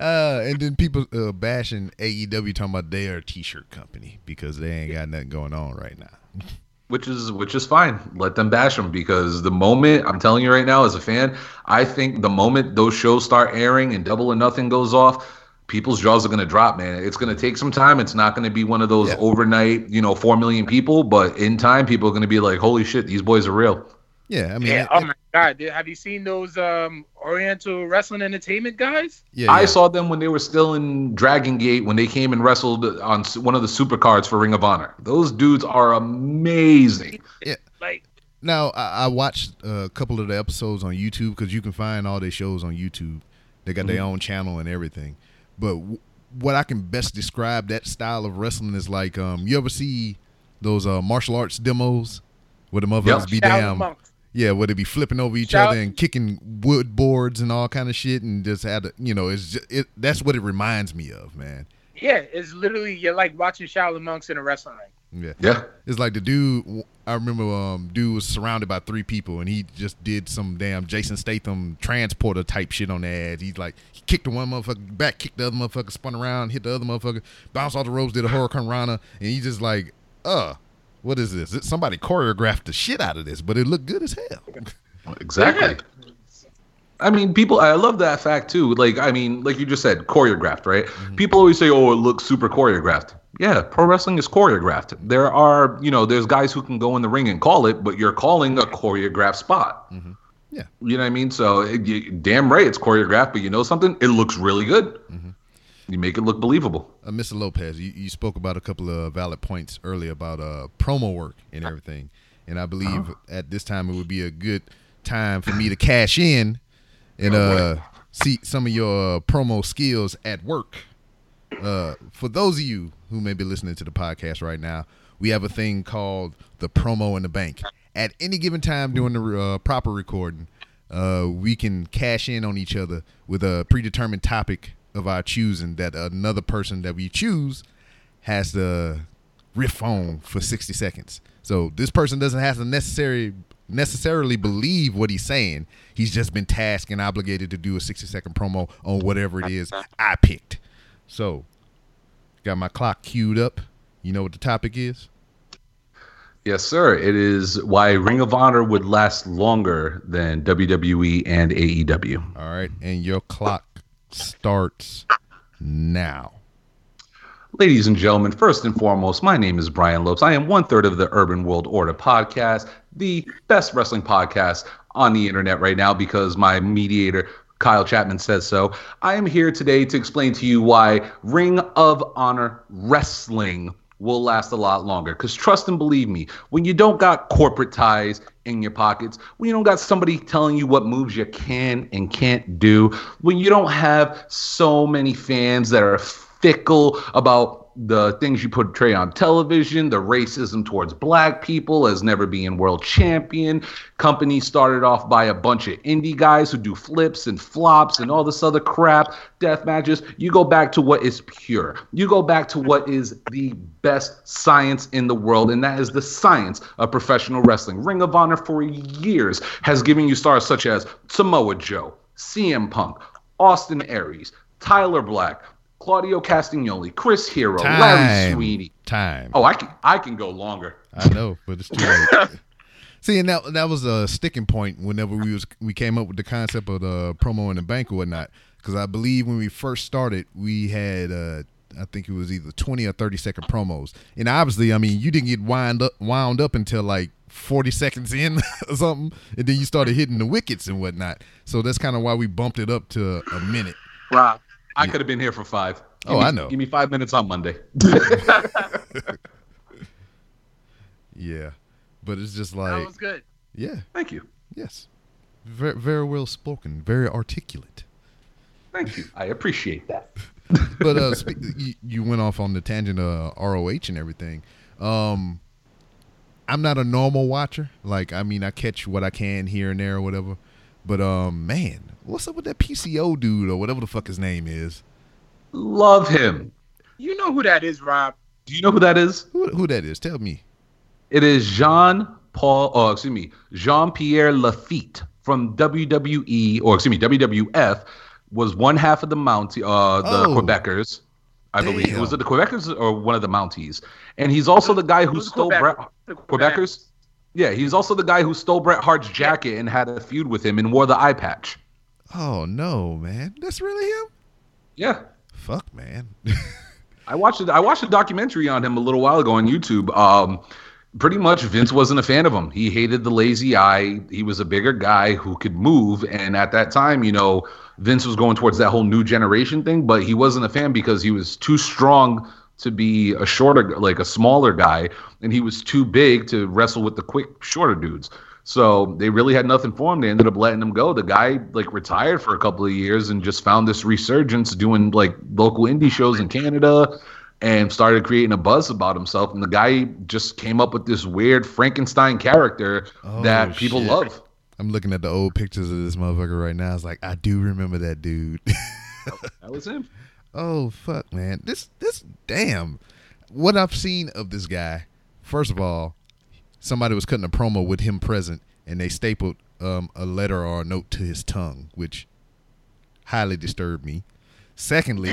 Uh, and then people uh, bashing A E W talking about they are a T-shirt company because they ain't got nothing going on right now. Which is which is fine. Let them bash them because the moment, I'm telling you right now as a fan, I think the moment those shows start airing and Double or Nothing goes off, people's jaws are going to drop, man. It's going to take some time. It's not going to be one of those yeah. overnight, you know, four million people. But in time, people are going to be like, holy shit, these boys are real. Yeah, I mean, yeah, it, oh my God, dude, have you seen those um, Oriental Wrestling Entertainment guys? Yeah, I yeah. saw them when they were still in Dragon Gate when they came and wrestled on one of the supercards for Ring of Honor. Those dudes are amazing. Yeah, like now I, I watched a couple of the episodes on YouTube because you can find all their shows on YouTube. They got mm-hmm. their own channel and everything. But w- what I can best describe that style of wrestling is like um, you ever see those uh, martial arts demos where the mothers yep. be damn. Yeah, where they be flipping over each Shout- other and kicking wood boards and all kind of shit, and just had to, you know, it's just, it. That's what it reminds me of, man. Yeah, it's literally you're like watching Shaolin monks in a wrestling ring. Yeah, yeah. It's like the dude. I remember, um, dude was surrounded by three people, and he just did some damn Jason Statham transporter type shit on their ass. He's like, he kicked the one motherfucker back, kicked the other motherfucker, spun around, hit the other motherfucker, bounced off the ropes, did a Hurricane Rana, and he just like, uh. what is this? Somebody choreographed the shit out of this, but it looked good as hell. Exactly. Yeah. I mean, people, I love that fact too. Like, I mean, like you just said, choreographed, right? Mm-hmm. People always say, oh, it looks super choreographed. Yeah, pro wrestling is choreographed. There are, you know, there's guys who can go in the ring and call it, but you're calling a choreographed spot. Mm-hmm. Yeah. You know what I mean? So, it, you, damn right, it's choreographed, but you know something? It looks really good. Mm-hmm. You make it look believable. Uh, Mister Lopez, you, you spoke about a couple of valid points earlier about uh, promo work and everything. And I believe uh-huh. at this time it would be a good time for me to cash in and uh, see some of your uh, promo skills at work. Uh, for those of you who may be listening to the podcast right now, we have a thing called the promo in the bank. At any given time during the uh, proper recording, uh, we can cash in on each other with a predetermined topic of our choosing that another person that we choose has to riff on for sixty seconds. So this person doesn't have to necessarily necessarily believe what he's saying. He's just been tasked and obligated to do a sixty second promo on whatever it is I picked. So got my clock queued up. You know what the topic is? Yes, sir. It is why Ring of Honor would last longer than W W E and A E W. All right. And your clock starts now. Ladies and gentlemen, first and foremost, my name is Brian Lopes. I am one third of the Urban World Order podcast, the best wrestling podcast on the internet right now because my mediator, Kyle Chapman, says so. I am here today to explain to you why Ring of Honor wrestling will last a lot longer. Because trust and believe me, when you don't got corporate ties in your pockets, when you don't got somebody telling you what moves you can and can't do, when you don't have so many fans that are fickle about the things you portray on television, the racism towards black people as never being world champion, company started off by a bunch of indie guys who do flips and flops and all this other crap, death matches. You go back to what is pure. You go back to what is the best science in the world, and that is the science of professional wrestling. Ring of Honor for years has given you stars such as Samoa Joe, C M Punk, Austin Aries, Tyler Black, Claudio Castagnoli, Chris Hero, Time. Larry Sweeney. Time. Oh, I can I can go longer. I know, but it's too late. See, and that that was a sticking point whenever we was we came up with the concept of the promo in the bank or whatnot. Because I believe when we first started, we had uh, I think it was either twenty or thirty second promos. And obviously, I mean, you didn't get wound up wound up until like forty seconds in or something, and then you started hitting the wickets and whatnot. So that's kind of why we bumped it up to a minute. Wow. I could have been here for five. Give oh, me, I know. Give me five minutes on Monday. Yeah. But it's just like. That was good. Yeah. Thank you. Yes. Very, very well spoken. Very articulate. Thank you. I appreciate that. But uh, speak, you, you went off on the tangent of R O H and everything. Um, I'm not a normal watcher. Like, I mean, I catch what I can here and there or whatever. But, um, man. What's up with that P C O dude or whatever the fuck his name is? Love him. You know who that is, Rob. Do you know who that is? Who, who that is? Tell me. It is Jean Paul, oh, excuse me, Jean-Pierre Lafitte from W W E, or excuse me, W W F, was one half of the Mountie, uh, the oh. Quebecers, I Damn. believe. Was it the Quebecers or one of the Mounties? And he's also the guy who Who's stole Quebec- Bret the Quebecers? Quebecers? Yeah, he's also the guy who stole Bret Hart's jacket and had a feud with him and wore the eye patch. Oh, no, man. That's really him? Yeah. Fuck, man. I watched I watched a documentary on him a little while ago on YouTube. Um, pretty much Vince wasn't a fan of him. He hated the lazy eye. He was a bigger guy who could move. And at that time, you know, Vince was going towards that whole new generation thing, but he wasn't a fan because he was too strong to be a shorter, like a smaller guy, and he was too big to wrestle with the quick, shorter dudes. So they really had nothing for him. They ended up letting him go. The guy, like, retired for a couple of years and just found this resurgence doing, like, local indie shows in Canada and started creating a buzz about himself. And the guy just came up with this weird Frankenstein character oh, that people shit. love. I'm looking at the old pictures of this motherfucker right now. It's like, I do remember that dude. That was him. Oh, fuck, man. This, this, damn. What I've seen of this guy, first of all, somebody was cutting a promo with him present, and they stapled um, a letter or a note to his tongue, which highly disturbed me. Secondly,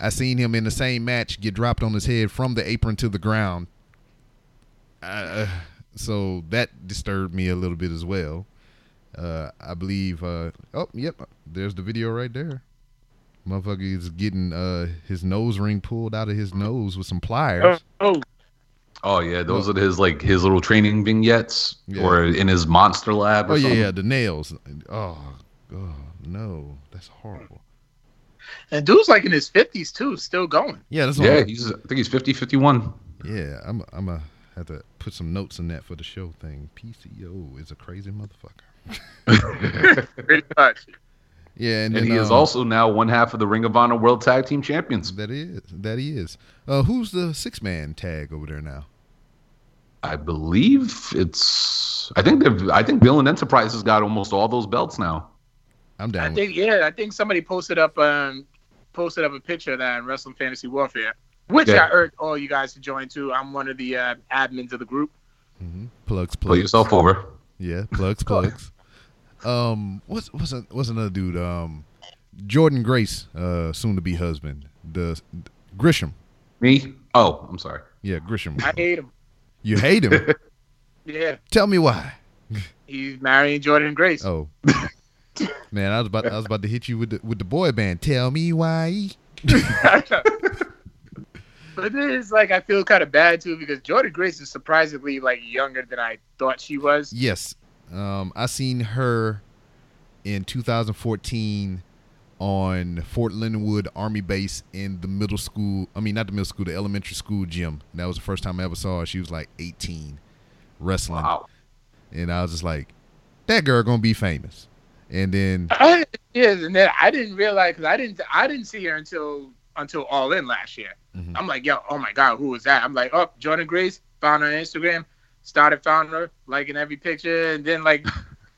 I seen him in the same match get dropped on his head from the apron to the ground. Uh, so that disturbed me a little bit as well. Uh, I believe, uh, oh, yep, there's the video right there. Motherfucker is getting uh, his nose ring pulled out of his nose with some pliers. Oh, oh. Oh yeah, those are his like his little training vignettes, yeah. or in his monster lab. Or oh yeah, something. yeah, the nails. Oh, oh no, that's horrible. And dude's like in his fifties too, still going. Yeah, that's yeah. Right. He's I think he's fifty, fifty-one Yeah, I'm I'm a have to put some notes in that for the show thing. P C O is a crazy motherfucker. Pretty much. Yeah, and, and then, he um, is also now one half of the Ring of Honor World Tag Team Champions. That is, that he is. Uh, who's the six-man tag over there now? I believe it's. I think they've. I think Bill and Enterprise has got almost all those belts now. I'm down. I with think it. yeah. I think somebody posted up um posted up a picture of that in Wrestling Fantasy Warfare, which yeah. I urge all you guys to join too. I'm one of the uh, admins of the group. Mm-hmm. Plugs, plugs. Put yourself over. Yeah, plugs, plugs. Um, what's what's a, what's another dude? Um, Jordan Grace, uh, soon to be husband. The, the Grisham. Me? Oh, I'm sorry. Yeah, Grisham. I hate him. You hate him? Yeah. Tell me why. He's marrying Jordan Grace. Oh, man, I was about I was about to hit you with the with the boy band. Tell me why. But it's like I feel kind of bad too because Jordan Grace is surprisingly like younger than I thought she was. Yes. Um, I seen her in two thousand fourteen on Fort Leonard Wood Army Base in the middle school. I mean, not the middle school, the elementary school gym. And that was the first time I ever saw her. She was like eighteen wrestling. Wow. And I was just like, that girl going to be famous. And then. I, yes, and then I didn't realize because I didn't I didn't see her until until All In last year. Mm-hmm. I'm like, yo, oh, my God, who was that? I'm like, oh, Jordan Grace, found her on Instagram. Started found her liking every picture, and then like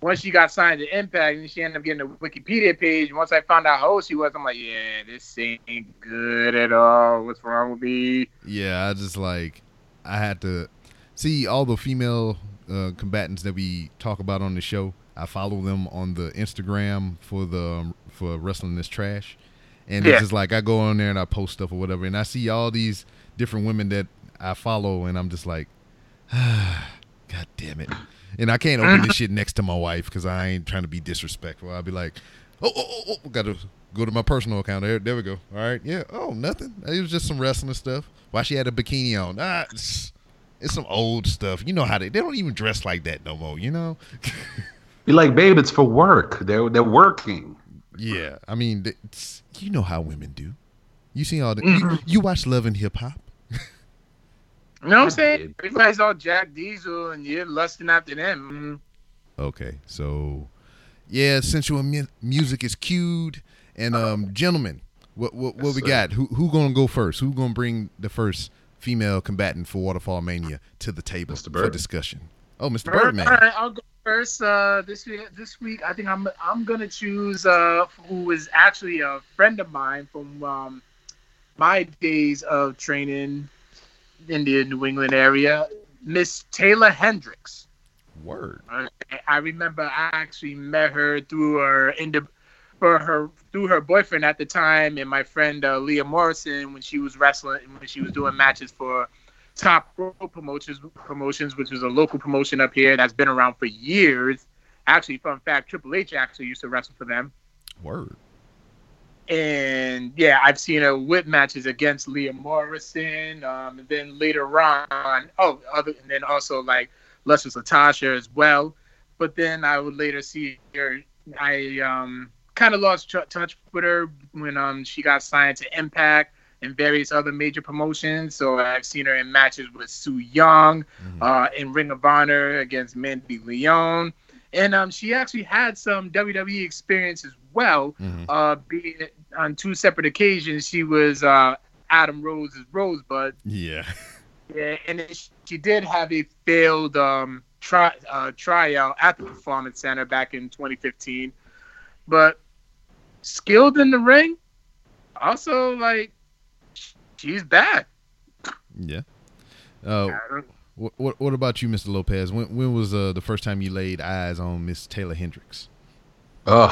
once she got signed to Impact, and she ended up getting a Wikipedia page. And once I found out how old she was, I'm like, yeah, this ain't good at all. What's wrong with me? Yeah, I just like I had to see all the female uh, combatants that we talk about on the show. I follow them on the Instagram for the for Wrestling Is Trash, and yeah. It's just like I go on there and I post stuff or whatever, and I see all these different women that I follow, and I'm just like. God damn it. And I can't open this shit next to my wife because I ain't trying to be disrespectful. I'll be like, oh, oh, oh, oh, gotta go to my personal account. There, there we go. All right. Yeah. Oh, nothing. It was just some wrestling stuff. Why she had a bikini on? Ah, it's, it's some old stuff. You know how they, they don't even dress like that no more, you know? You're like, babe, it's for work. They're, they're working. Yeah. I mean, it's, you know how women do. You see all the, you, you watch Love and Hip Hop. You know what I'm saying? Everybody's all Jack Diesel, and you're lusting after them. Okay, so yeah, sensual mu- music is cued, and um, gentlemen, what what, what yes, we sir. got? Who who gonna go first? Who gonna bring the first female combatant for Waterfall Mania to the table for discussion? Oh, Mister Birdman. All right, I'll go first. Uh, this week, this week, I think I'm I'm gonna choose uh, who is actually a friend of mine from um, my days of training. India, New England area, Miss Taylor Hendricks. Word. I remember I actually met her through her into for her through her boyfriend at the time and my friend uh, Leah Morrison when she was wrestling when she was doing matches for Top Rope Promotions, promotions which was a local promotion up here that's been around for years. Actually, fun fact, Triple H actually used to wrestle for them. Word. And yeah, I've seen her whip matches against Leah Morrison. Um, and then later on, oh, other, and then also like Luscious Latasha as well. But then I would later see her. I um, kind of lost t- touch with her when um, she got signed to Impact and various other major promotions. So I've seen her in matches with Su Yung, mm-hmm. uh, in Ring of Honor against Mandy Leon. And um, she actually had some W W E experience as well. Mm-hmm. Uh, being on two separate occasions, she was uh, Adam Rose's Rosebud. Yeah. Yeah, and she did have a failed um, try uh, tryout at the Performance Center back in twenty fifteen. But skilled in the ring, also like she's bad. Yeah. Uh, What, what what about you, Mister Lopez? When when was uh, the first time you laid eyes on Miss Taylor Hendricks? Uh,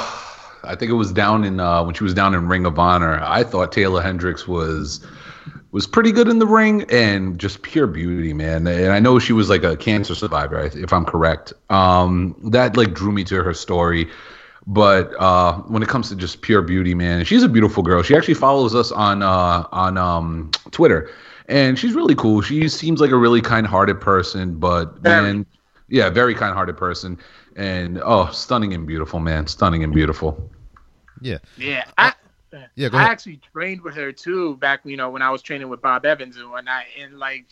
I think it was down in uh, when she was down in Ring of Honor. I thought Taylor Hendricks was was pretty good in the ring and just pure beauty, man. And I know she was like a cancer survivor, if I'm correct. Um, that like drew me to her story. But uh, when it comes to just pure beauty, man, she's a beautiful girl. She actually follows us on uh, on um, Twitter. And she's really cool. She seems like a really kind-hearted person, but man, yeah, very kind-hearted person. And oh, stunning and beautiful, man, stunning and beautiful. Yeah, yeah, I, yeah. Go ahead. I actually trained with her too back, you know, when I was training with Bob Evans and whatnot. And like,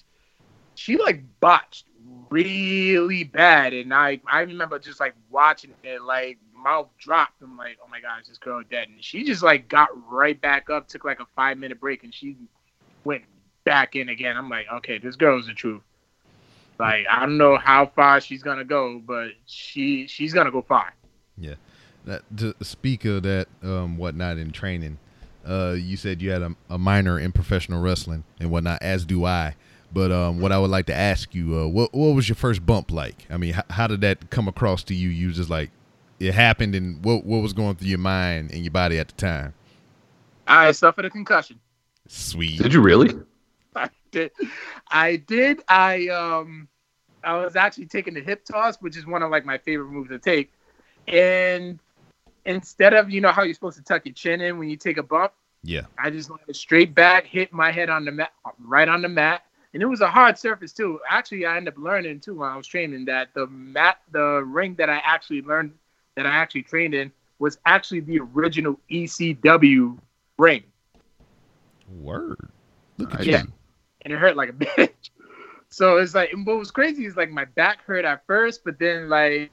she like botched really bad, and I I remember just like watching it, like mouth dropped. I'm like, oh my gosh, this girl dead. And she just like got right back up, took like a five minute break, and she went back in again. I'm like, okay, this girl's the truth. Like, I don't know how far she's gonna go, but she she's gonna go far. Yeah. That, to speak of that, um, whatnot in training, uh, you said you had a, a minor in professional wrestling and whatnot, as do I. But um, what I would like to ask you, uh, what what was your first bump like? I mean, how, how did that come across to you? You just like it happened, and what what was going through your mind and your body at the time? I suffered a concussion. Sweet. Did you really? I did. I um, I was actually taking the hip toss, which is one of like my favorite moves to take. And instead of, you know how you're supposed to tuck your chin in when you take a bump, yeah, I just went straight back, hit my head on the mat, right on the mat, and it was a hard surface too. Actually, I ended up learning too when I was training that the mat, the ring that I actually learned that I actually trained in was actually the original E C W ring. Word. Look at yeah. you. And it hurt like a bitch. So it's like, and what was crazy is like my back hurt at first, but then like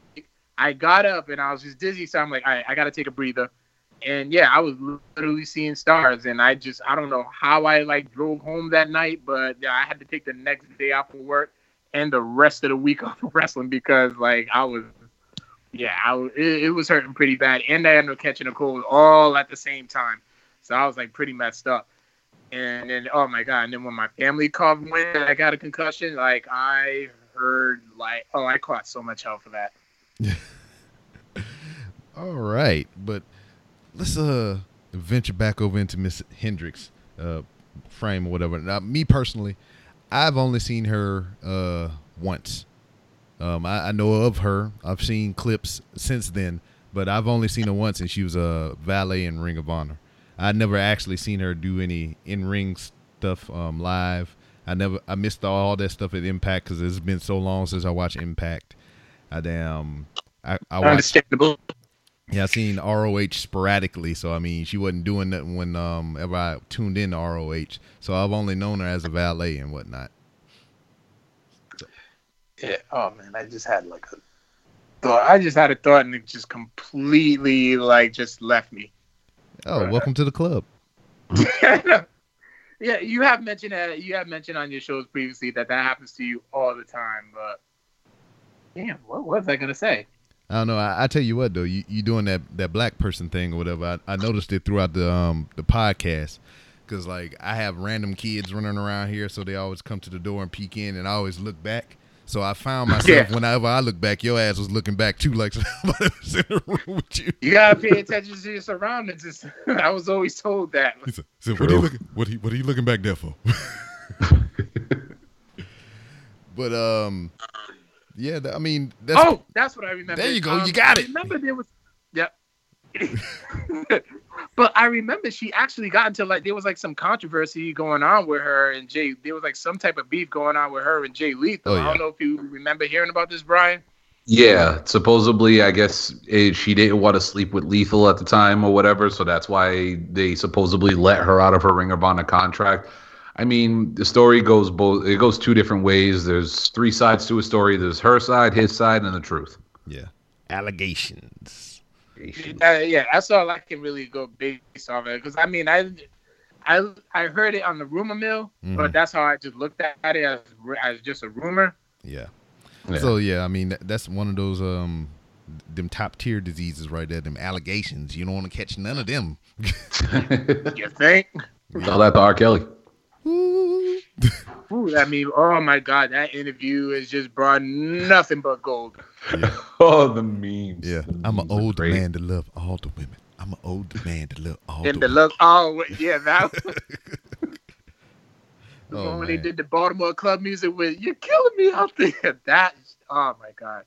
I got up and I was just dizzy. So I'm like, all right, I got to take a breather. And yeah, I was literally seeing stars. And I just, I don't know how I like drove home that night, but yeah, I had to take the next day off of work and the rest of the week off of wrestling because like I was, yeah, I was, it, it was hurting pretty bad. And I ended up catching a cold all at the same time. So I was like pretty messed up. And then, oh, my God. And then when my family called me, I got a concussion. Like, I heard, like, oh, I caught so much hell for that. All right. But let's uh venture back over into Miss Hendricks' uh, frame or whatever. Now, me personally, I've only seen her uh once. Um, I, I know of her. I've seen clips since then. But I've only seen her once, and she was a valet in Ring of Honor. I never actually seen her do any in-ring stuff um, live. I never, I missed all that stuff at Impact because it's been so long since I watched Impact. I damn, I, I watched. Understandable. Yeah, I seen R O H sporadically, so I mean, she wasn't doing that when um ever I tuned in to R O H. So I've only known her as a valet and whatnot. So. Yeah. Oh man, I just had like a thought. I just had a thought, and it just completely like just left me. Oh, welcome to the club. Yeah, you have mentioned that, you have mentioned on your shows previously that that happens to you all the time. But damn, what was I gonna say? I don't know. I, I tell you what, though, you you doing that, that black person thing or whatever. I, I noticed it throughout the um the podcast because like I have random kids running around here, so they always come to the door and peek in, and I always look back. So I found myself yeah. whenever I look back, your ass was looking back too, like somebody was in the room with you. You gotta pay attention to your surroundings. It's, I was always told that. He said, he said, what, are you looking, what, he, what are you looking back there for? But um, yeah, I mean, that's, oh, that's what I remember. There you go, um, you got it. I remember there was, yep. But I remember she actually got into, like, there was, like, some controversy going on with her and Jay. There was, like, some type of beef going on with her and Jay Lethal. Oh, yeah. I don't know if you remember hearing about this, Brian. Yeah. Supposedly, I guess it, she didn't want to sleep with Lethal at the time or whatever, so that's why they supposedly let her out of her Ring of Honor contract. I mean, the story goes both. It goes two different ways. There's three sides to a story. There's her side, his side, and the truth. Yeah. Allegations. Uh, yeah, that's all I can really go based off it. Because, I mean, I, I, I heard it on the rumor mill, mm-hmm. but that's how I just looked at it as, as just a rumor. Yeah. yeah. So, yeah, I mean, that, that's one of those um, them top-tier diseases right there, them allegations. You don't want to catch none of them. You think? All that to R. Kelly. Ooh. Ooh, I mean, oh, my God, that interview has just brought nothing but gold. Yeah. Oh, the memes. Yeah, the I'm memes an old man to love all the women. I'm an old man to love all and the women. Love all, yeah, that was the oh, when they did the Baltimore club music with, you're killing me out there. That, oh, my God.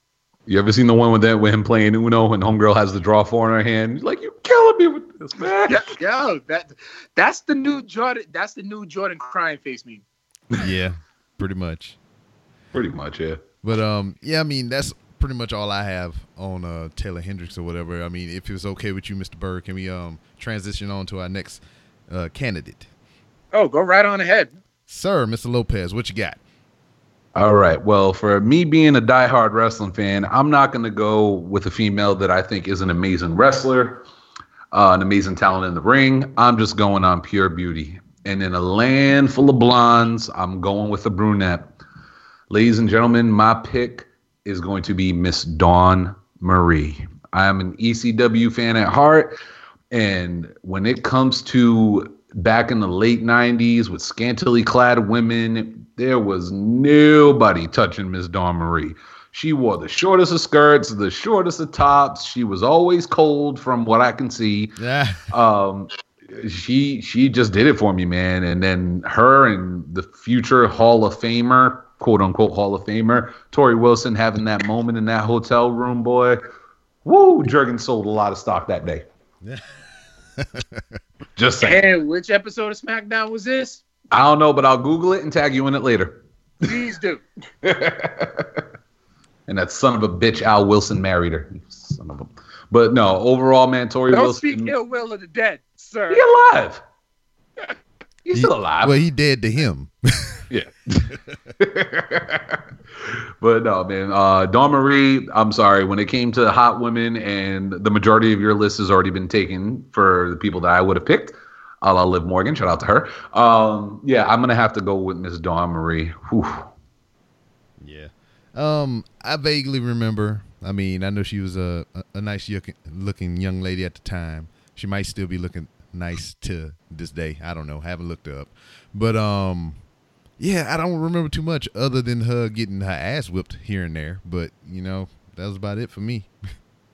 You ever seen the one with that, with him playing Uno and homegirl has the draw four in her hand? He's like, you're killing me with this, man. Yo, yo that that's the new Jordan. That's the new Jordan crying face meme. Yeah, pretty much. Pretty much, yeah. But um, yeah, I mean, that's pretty much all I have on uh, Taylor Hendricks or whatever. I mean, if it's okay with you, Mister Bird, can we um transition on to our next uh, candidate? Oh, go right on ahead, sir, Mister Lopez. What you got? All right. Well, for me being a diehard wrestling fan, I'm not going to go with a female that I think is an amazing wrestler, uh, an amazing talent in the ring. I'm just going on pure beauty. And in a land full of blondes, I'm going with a brunette. Ladies and gentlemen, my pick is going to be Miss Dawn Marie. I am an E C W fan at heart. And when it comes to back in the late nineties with scantily clad women, there was nobody touching Miss Dawn Marie. She wore the shortest of skirts, the shortest of tops. She was always cold from what I can see. Yeah. Um, she she just did it for me, man. And then her and the future Hall of Famer, quote unquote Hall of Famer, Tori Wilson, having that moment in that hotel room, boy. Woo, Jurgen sold a lot of stock that day. Yeah. Just saying. And which episode of SmackDown was this? I don't know, but I'll Google it and tag you in it later. Please do. And that son of a bitch, Al Wilson, married her. Son of a. But no, overall, man, Tori don't Wilson. Don't speak ill will of the dead, sir. He's alive. He's he, still alive. Well, he dead to him. Yeah. But no, man, uh, Dawn Marie, I'm sorry. When it came to hot women, and the majority of your list has already been taken for the people that I would have picked, a la Liv Morgan. Shout out to her. Um, yeah, I'm going to have to go with Miss Dawn Marie. Whew. Yeah. Um, I vaguely remember. I mean, I know she was a, a nice looking young lady at the time. She might still be looking nice to this day. I don't know. Haven't looked her up. But, um... yeah, I don't remember too much other than her getting her ass whipped here and there. But, you know, that was about it for me.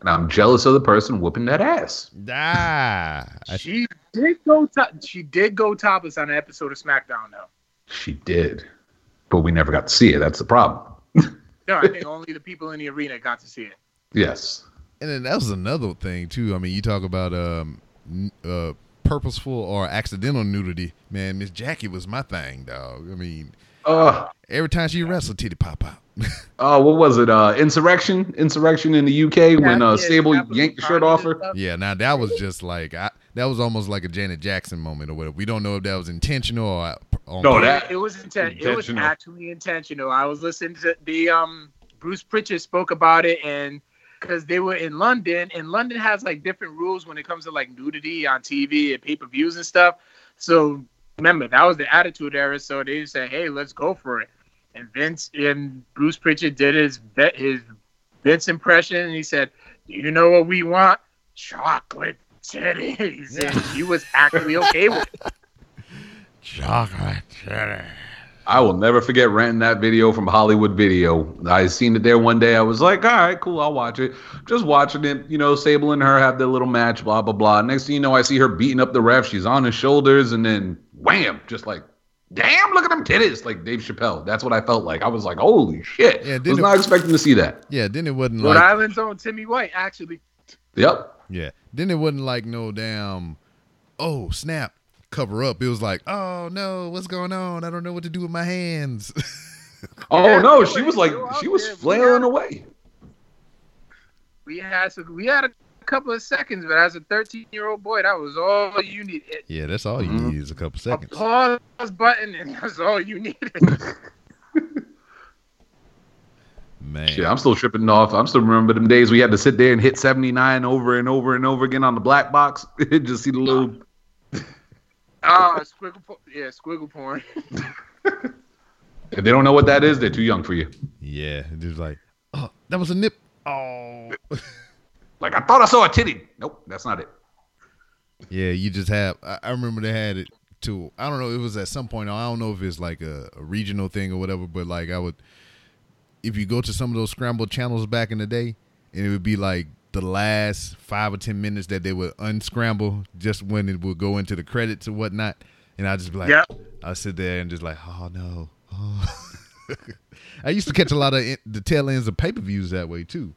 And I'm jealous of the person whooping that ass. Ah, she, did go to- she did go topless on an episode of SmackDown, though. She did. But we never got to see it. That's the problem. No, I think only the people in the arena got to see it. Yes. And then that was another thing, too. I mean, you talk about um, uh. purposeful or accidental nudity, man. Miss Jackie was my thing, dog. I mean, uh, every time she wrestled, titty pop out. Oh, uh, what was it? Uh, insurrection, insurrection in the U K yeah, when uh, yeah, Sable yanked the shirt off her. Yeah, now that was just like I, that was almost like a Janet Jackson moment or whatever. We don't know if that was intentional or on no, that it was inten- intentional. It was actually intentional. I was listening to the um Bruce Pritchard spoke about it and. Because they were in London, and London has, like, different rules when it comes to, like, nudity on T V and pay-per-views and stuff. So, remember, that was the Attitude Era, so they said, hey, let's go for it. And Vince and Bruce Pritchard did his, his Vince impression, and he said, do you know what we want? Chocolate titties. And he was actually okay with it. Chocolate titties. I will never forget renting that video from Hollywood Video. I seen it there one day. I was like, all right, cool, I'll watch it. Just watching it, you know, Sable and her have their little match, blah, blah, blah. Next thing you know, I see her beating up the ref. She's on his shoulders, and then wham, just like, damn, look at them titties, like Dave Chappelle. That's what I felt like. I was like, holy shit. Yeah, I was not it, expecting to see that. Yeah, then it wasn't Rhode like. Rhode Island's own Timmy White, actually. Yep. Yeah. Then it wasn't like no damn oh, snap, cover up. It was like, oh, no, what's going on? I don't know what to do with my hands. Oh, no, she was like, she was flailing away. We had some, we had a couple of seconds, but as a thirteen-year-old boy, that was all you needed. Yeah, that's all you mm-hmm. needed is a couple seconds. A pause button, and that's all you needed. Man. Shit, I'm still tripping off. I'm still remembering them days we had to sit there and hit seventy-nine over and over and over again on the black box. Just see the little... Oh, squiggle po- yeah, squiggle porn. If they don't know what that is, they're too young for you. Yeah, just like, oh, that was a nip. Oh. Like, I thought I saw a titty. Nope, that's not it. Yeah, you just have... I, I remember they had it too. I don't know, it was at some point. I don't know if it's like a, a regional thing or whatever, but like I would... If you go to some of those scrambled channels back in the day, and it would be like the last five or ten minutes that they would unscramble just when it would go into the credits or whatnot. And I'd just be like, yep. I'd sit there and just like, oh, no. Oh. I used to catch a lot of in- the tail ends of pay-per-views that way, too.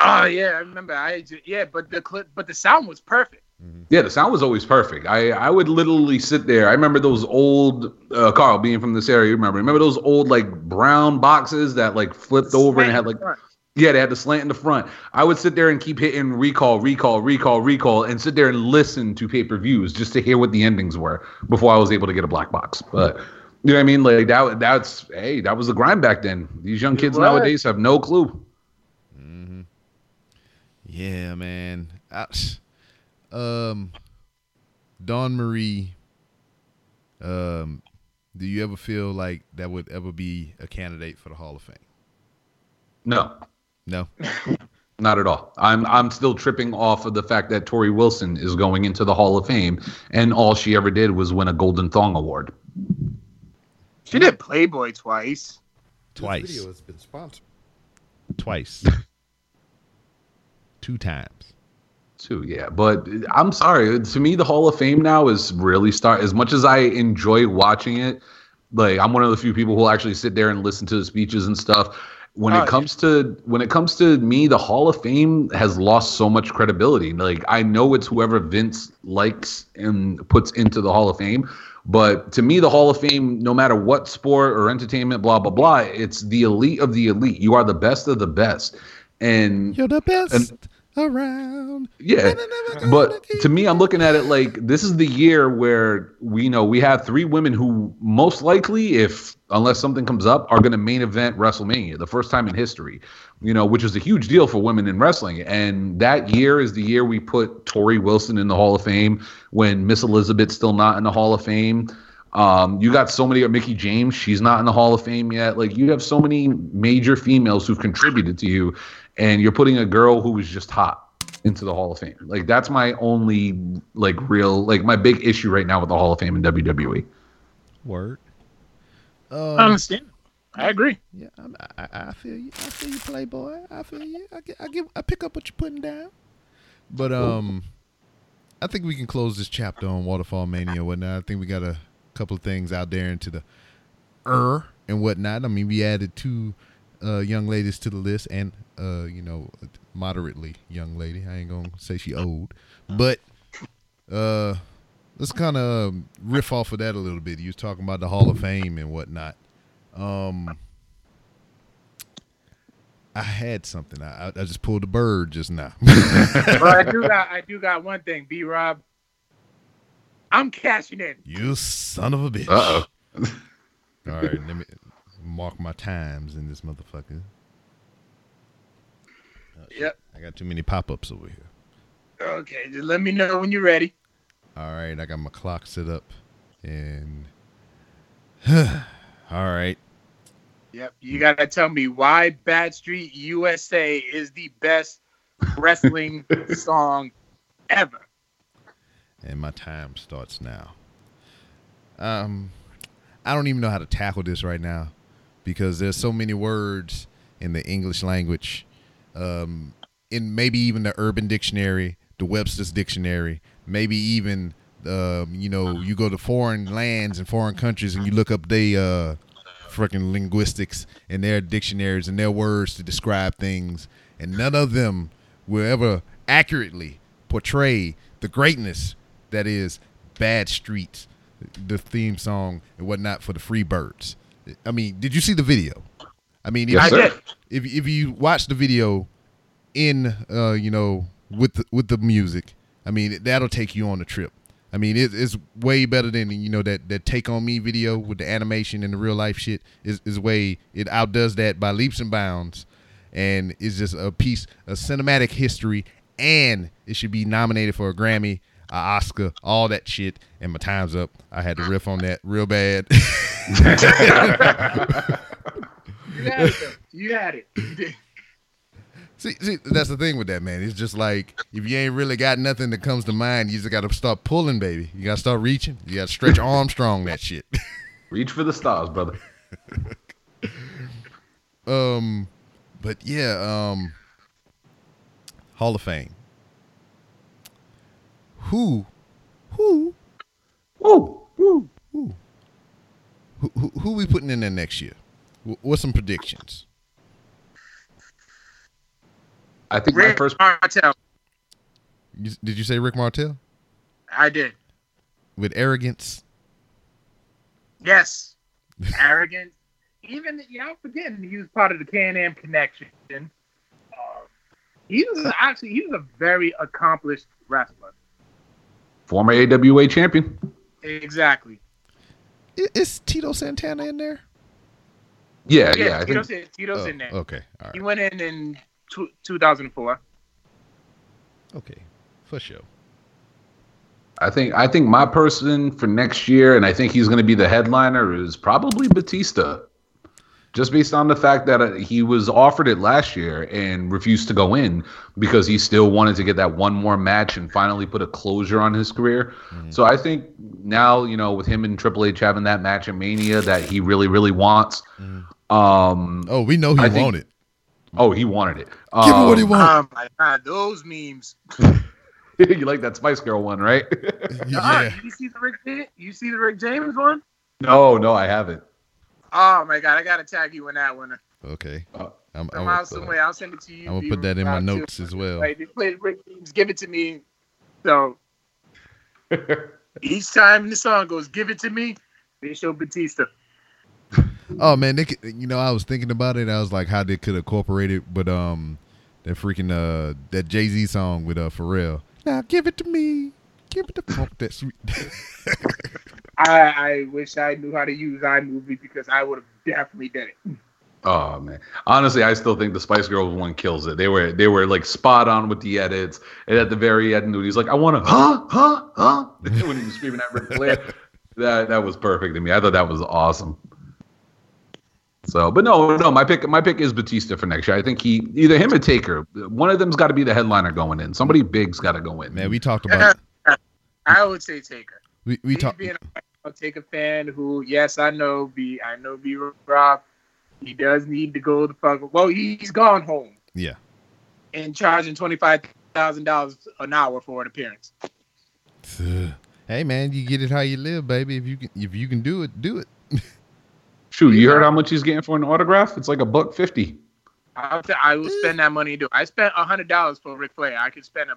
Oh, yeah, I remember. I Yeah, but the clip, but the sound was perfect. Mm-hmm. Yeah, the sound was always perfect. I, I would literally sit there. I remember those old, uh, Carl, being from this area, you remember. Remember those old, like, brown boxes that, like, flipped the over and had, like, front. Yeah, they had the slant in the front. I would sit there and keep hitting recall, recall, recall, recall, and sit there and listen to pay-per-views just to hear what the endings were before I was able to get a black box. But, you know what I mean? Like, that that's, hey, that was the grind back then. These young kids nowadays have no clue. Mm-hmm. Yeah, man. I... Um, Dawn Marie, um, do you ever feel like that would ever be a candidate for the Hall of Fame? No. No? Not at all. I'm I'm still tripping off of the fact that Tori Wilson is going into the Hall of Fame, and all she ever did was win a Golden Thong Award. She did Playboy twice. Twice. This video has been sponsored. Twice. Two times. Too, yeah, but I'm sorry. To me, the Hall of Fame now is really start. As much as I enjoy watching it, like I'm one of the few people who will actually sit there and listen to the speeches and stuff. When oh, it comes yeah. to when it comes to me, the Hall of Fame has lost so much credibility. Like I know it's whoever Vince likes and puts into the Hall of Fame, but to me, the Hall of Fame, no matter what sport or entertainment, blah blah blah, it's the elite of the elite. You are the best of the best, and you're the best. And, around. Yeah, but to me, I'm looking at it like this is the year where we you know we have three women who most likely, if unless something comes up, are going to main event WrestleMania, the first time in history, you know, which is a huge deal for women in wrestling. And that year is the year we put Tori Wilson in the Hall of Fame when Miss Elizabeth's still not in the Hall of Fame. Um, you got so many, or Mickie James, she's not in the Hall of Fame yet. Like you have so many major females who've contributed to you. And you're putting a girl who was just hot into the Hall of Fame. Like, that's my only, like, real, like, my big issue right now with the Hall of Fame in W W E. Word. Um, I understand. I agree. Yeah, I'm, I, I feel you. I feel you, Playboy. I feel you. I get, I get, I pick up what you're putting down. But um, I think we can close this chapter on Waterfall Mania and whatnot. I think we got a couple of things out there into the er and whatnot. I mean, we added two uh, young ladies to the list and... Uh, you know, moderately young lady. I ain't gonna say she old, but uh, let's kind of riff off of that a little bit. You was talking about the Hall of Fame and whatnot. Um, I had something. I, I just pulled a bird just now. Well, I do got. I do got one thing. B. Rob, I'm cashing in. You son of a bitch. Uh oh. All right, let me mark my times in this motherfucker. Yep. I got too many pop-ups over here. Okay, just let me know when you're ready. All right, I got my clock set up. And all right. Yep, you got to tell me why Bad Street U S A is the best wrestling song ever. And my time starts now. Um I don't even know how to tackle this right now because there's so many words in the English language. Um, in maybe even the Urban Dictionary, the Webster's Dictionary, maybe even, um, you know, you go to foreign lands and foreign countries and you look up their uh, freaking linguistics and their dictionaries and their words to describe things. And none of them will ever accurately portray the greatness that is Bad Streets, the theme song and whatnot for the Freebirds. I mean, did you see the video? I mean, if, yes, sir. if if you watch the video in, uh, you know, with the, with the music, I mean, that'll take you on the trip. I mean, it, it's way better than, you know, that, that Take On Me video with the animation and the real life shit is, is way, it outdoes that by leaps and bounds. And it's just a piece of cinematic history, and it should be nominated for a Grammy, an Oscar, all that shit. And my time's up. I had to riff on that real bad. You had it. You had it. You did. See, see, that's the thing with that, man. It's just like, if you ain't really got nothing that comes to mind, you just got to start pulling, baby. You got to start reaching. You got to stretch Armstrong that shit. Reach for the stars, brother. um, But, yeah, um, Hall of Fame. Who, who, who, who, who, who, who we putting in there next year? What's some predictions? I think Rick my first Martel. You, did you say Rick Martel? I did. With arrogance. Yes, arrogance. Even you know, forgetting he was part of the Can-Am connection. Uh, he was actually he was a very accomplished wrestler. Former A W A champion. Exactly. Is, is Tito Santana in there? Yeah, yeah. yeah Tito's, think, in, Tito's oh, in there. Okay, all right. He went in and. two thousand four Okay, for sure. I think I think my person for next year, and I think he's going to be the headliner, is probably Batista. Just based on the fact that he was offered it last year and refused to go in because he still wanted to get that one more match and finally put a closure on his career. Mm-hmm. So I think now, you know, with him and Triple H having that match at Mania that he really, really wants. Mm-hmm. Um, oh, we know he I won't think, it. Oh, he wanted it. Um, Give him what he wanted. Oh my God, those memes. You like that Spice Girl one, right? Yeah. Uh, you see the Rick? You see the Rick James one? No, no, I haven't. Oh my God, I gotta tag you in that one. Okay. Uh, I'm, I'm out some uh, way. I'll send it to you. I'm gonna put that in my notes too. as well. Like, they played Rick James. Give it to me. So each time the song goes, "Give it to me," they show Batista. Oh man, they could, you know, I was thinking about it. I was like, how they could incorporate it, but um, that freaking uh, that Jay Z song with uh Pharrell. Now give it to me, give it to fuck that sweet. I I wish I knew how to use iMovie because I would have definitely done it. Oh man, honestly, I still think the Spice Girls one kills it. They were they were like spot on with the edits, and at the very end, he's like, I want to huh huh huh when he was screaming at Ric Flair. That that was perfect to me. I thought that was awesome. So, but no, no, my pick, my pick is Batista for next year. I think he, either him or Taker, one of them's got to be the headliner going in. Somebody big's got to go in. Man, we talked about. I would say Taker. We we talked. Being a Taker fan, who, yes, I know, B, I know, B. Rob, he does need to go the fuck. Well, he's gone home. Yeah. And charging twenty five thousand dollars an hour for an appearance. Hey man, you get it how you live, baby. If you can, if you can do it, do it. Shoot, you heard how much he's getting for an autograph? It's like a buck fifty. I will spend that money. Dude, I spent a hundred dollars for Ric Flair. I could spend a,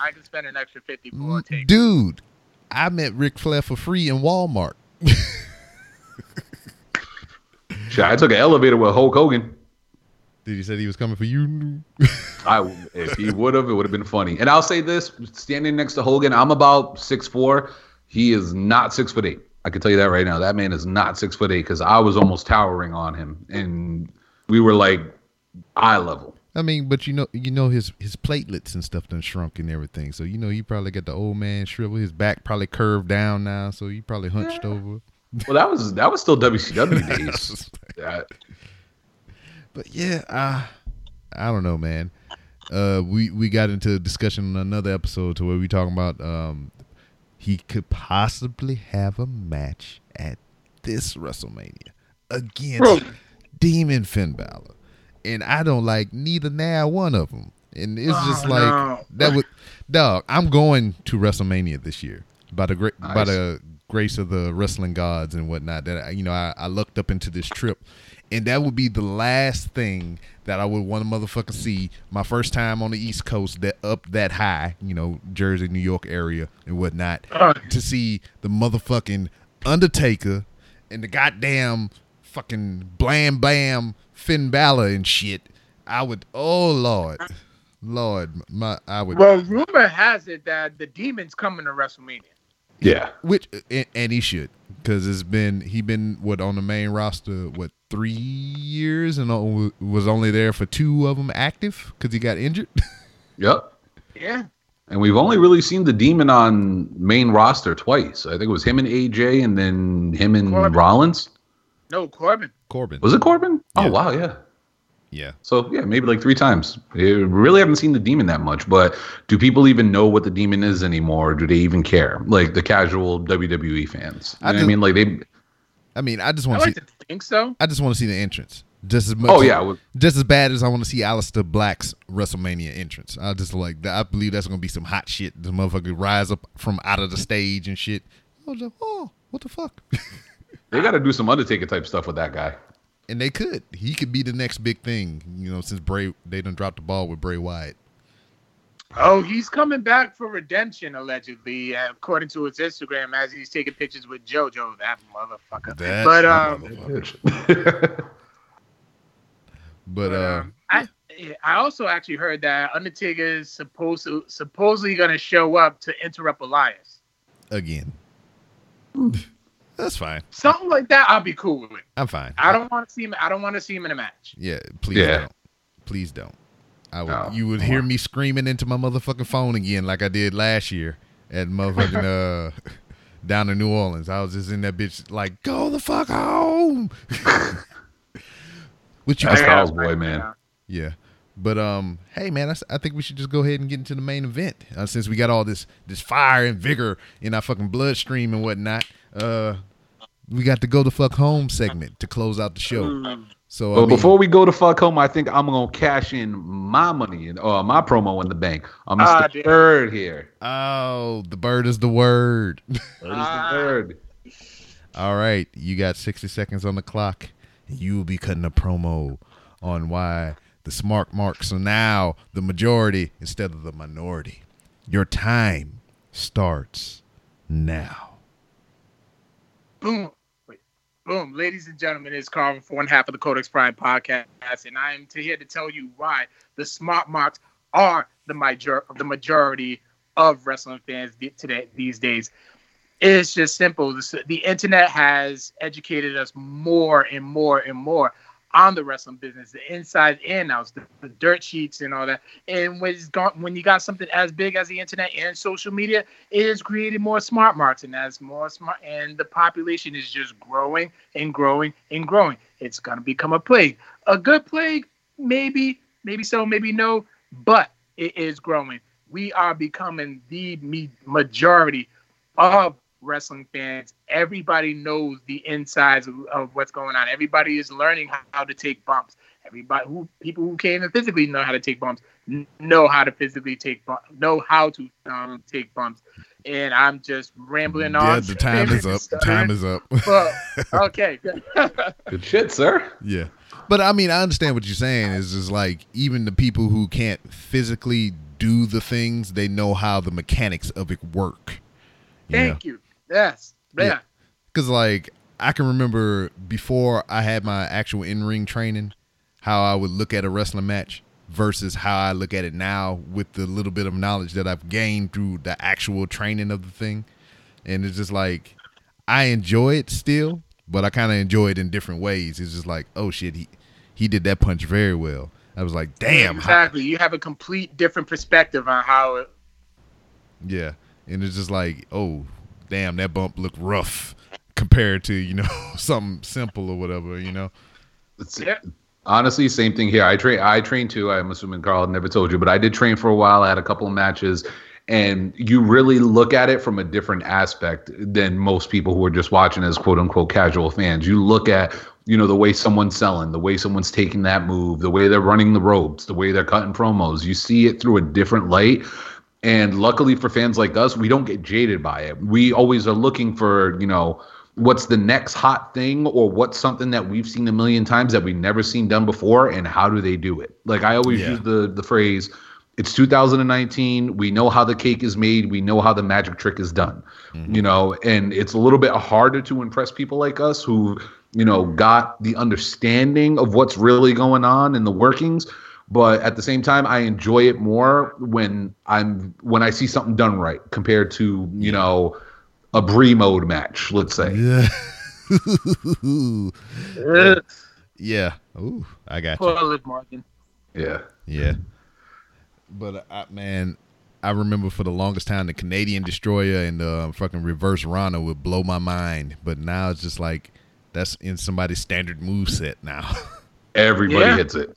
I could spend an extra fifty for a take. Dude, I met Ric Flair for free in Walmart. Shit, I took an elevator with Hulk Hogan. Dude, he said he was coming for you. I, if he would have, it would have been funny. And I'll say this: standing next to Hogan, I'm about six four. He is not six foot eight. I can tell you that right now. That man is not six foot eight because I was almost towering on him, and we were like eye level. I mean, but you know, you know his his platelets and stuff done shrunk and everything. So you know, he probably got the old man shrivel. His back probably curved down now, so he probably hunched yeah. over. Well, that was that was still W C W days. yeah. But yeah, I I don't know, man. Uh, we we got into a discussion in another episode to where we talking about um. He could possibly have a match at this WrestleMania against Bro. Demon Finn Balor. And I don't like neither now one of them. And it's oh, just like, no. that would, dog, I'm going to WrestleMania this year by the, gra- nice. by the grace of the wrestling gods and whatnot, that I, you know, I, I looked up into this trip, and that would be the last thing that I would want to motherfucker see. My first time on the East Coast, that up that high, you know, Jersey, New York area and whatnot, uh, to see the motherfucking Undertaker and the goddamn fucking blam bam Finn Balor and shit. I would, oh Lord. Lord, my I would. Well, rumor has it that the Demon's coming to WrestleMania. Yeah, which and, and he should, because it's been he been what on the main roster what three years and was only there for two of them active because he got injured. Yep. Yeah. And we've only really seen the Demon on main roster twice. I think it was him and A J, and then him and Corbin. Rollins. No, Corbin. Corbin. Was it Corbin? Yeah. Oh wow, yeah. Yeah. So, yeah, maybe like three times. I really haven't seen the Demon that much, but do people even know what the Demon is anymore? Do they even care? Like the casual W W E fans. You I, know just, what I mean, like they. I mean, I just want to like see. To think so. I just want to see the entrance. Just as much. Oh, yeah. Just as bad as I want to see Aleister Black's WrestleMania entrance. I just like, I believe that's going to be some hot shit. The motherfucker rise up from out of the stage and shit. I was like, oh, what the fuck? They got to do some Undertaker type stuff with that guy. And they could. He could be the next big thing, you know, since Bray, they done dropped the ball with Bray Wyatt. Oh, he's coming back for redemption, allegedly, according to his Instagram, as he's taking pictures with JoJo, that motherfucker. That's but, um, motherfucker. but, but, um, uh, I, I also actually heard that Undertaker is supposed to, supposedly going to show up to interrupt Elias. Again. That's fine. Something like that, I'll be cool with it. I'm fine. I don't want to see him. I don't want to see him in a match. Yeah, please yeah. don't. Please don't. I would. Oh, you would hear on. me screaming into my motherfucking phone again, like I did last year at motherfucking uh down in New Orleans. I was just in that bitch, like, go the fuck home. Which that's cowboy, man. Now. Yeah. But um, hey man, I, I think we should just go ahead and get into the main event uh, since we got all this this fire and vigor in our fucking bloodstream and whatnot. Uh, we got the go the fuck home segment to close out the show. So, but I mean, before we go to fuck home, I think I'm gonna cash in my money and uh, my promo in the bank. I'm uh, Mister Bird here. Oh, the bird is the word. Bird is the bird. All right, you got sixty seconds on the clock, and you will be cutting a promo on why the smart marks are now the majority instead of the minority. Your time starts now. Boom. Wait. Boom. Ladies and gentlemen, it's Carl for one half of the Codex Prime podcast, and I am here to tell you why the smart marks are the, major- the majority of wrestling fans today these days. It's just simple. The, the internet has educated us more and more and more on the wrestling business, the inside and outs, the, the dirt sheets and all that. And when it's gone, when you got something as big as the internet and social media, it has created more smart marks, and as more smart, and the population is just growing and growing and growing. It's going to become a plague. A good plague, maybe, maybe so, maybe no, but it is growing. We are becoming the me- majority of wrestling fans. Everybody knows the insides of, of what's going on. Everybody is learning how, how to take bumps. Everybody who people who can't even physically know how to take bumps know how to physically take bumps, know how to um, take bumps. And I'm just rambling yeah, on. The time is up. Stutter. Time is up. But, okay. Good shit, sir. Yeah. But I mean, I understand what you're saying. It's just like even the people who can't physically do the things, they know how the mechanics of it work. You Thank know? you. Yes. Yeah. Because, like, I can remember before I had my actual in-ring training, how I would look at a wrestling match versus how I look at it now with the little bit of knowledge that I've gained through the actual training of the thing. And it's just like, I enjoy it still, but I kind of enjoy it in different ways. It's just like, oh, shit, he, he did that punch very well. I was like, damn. Exactly. How- you have a complete different perspective on how it. Yeah. And it's just like, oh, damn, that bump looked rough compared to, you know, something simple or whatever, you know. Yeah. Honestly, same thing here. I train, I train too. I'm assuming Carl never told you, but I did train for a while. I had a couple of matches, and you really look at it from a different aspect than most people who are just watching as quote unquote casual fans. You look at, you know, the way someone's selling, the way someone's taking that move, the way they're running the ropes, the way they're cutting promos. You see it through a different light. And luckily for fans like us, we don't get jaded by it. We always are looking for, you know, what's the next hot thing, or what's something that we've seen a million times that we've never seen done before, and how do they do it? Like I always yeah. use the the phrase, it's two thousand nineteen, we know how the cake is made, we know how the magic trick is done. Mm-hmm. You know, and it's a little bit harder to impress people like us who, you know, got the understanding of what's really going on in the workings. But at the same time, I enjoy it more when I'm when I see something done right compared to, you know, a Brie mode match, let's say. Yeah. yeah. yeah. Ooh, I got you. Yeah. Yeah. But, uh, man, I remember for the longest time, the Canadian Destroyer and the uh, fucking Reverse Rana would blow my mind. But now it's just like that's in somebody's standard moveset now. Everybody yeah. hits it.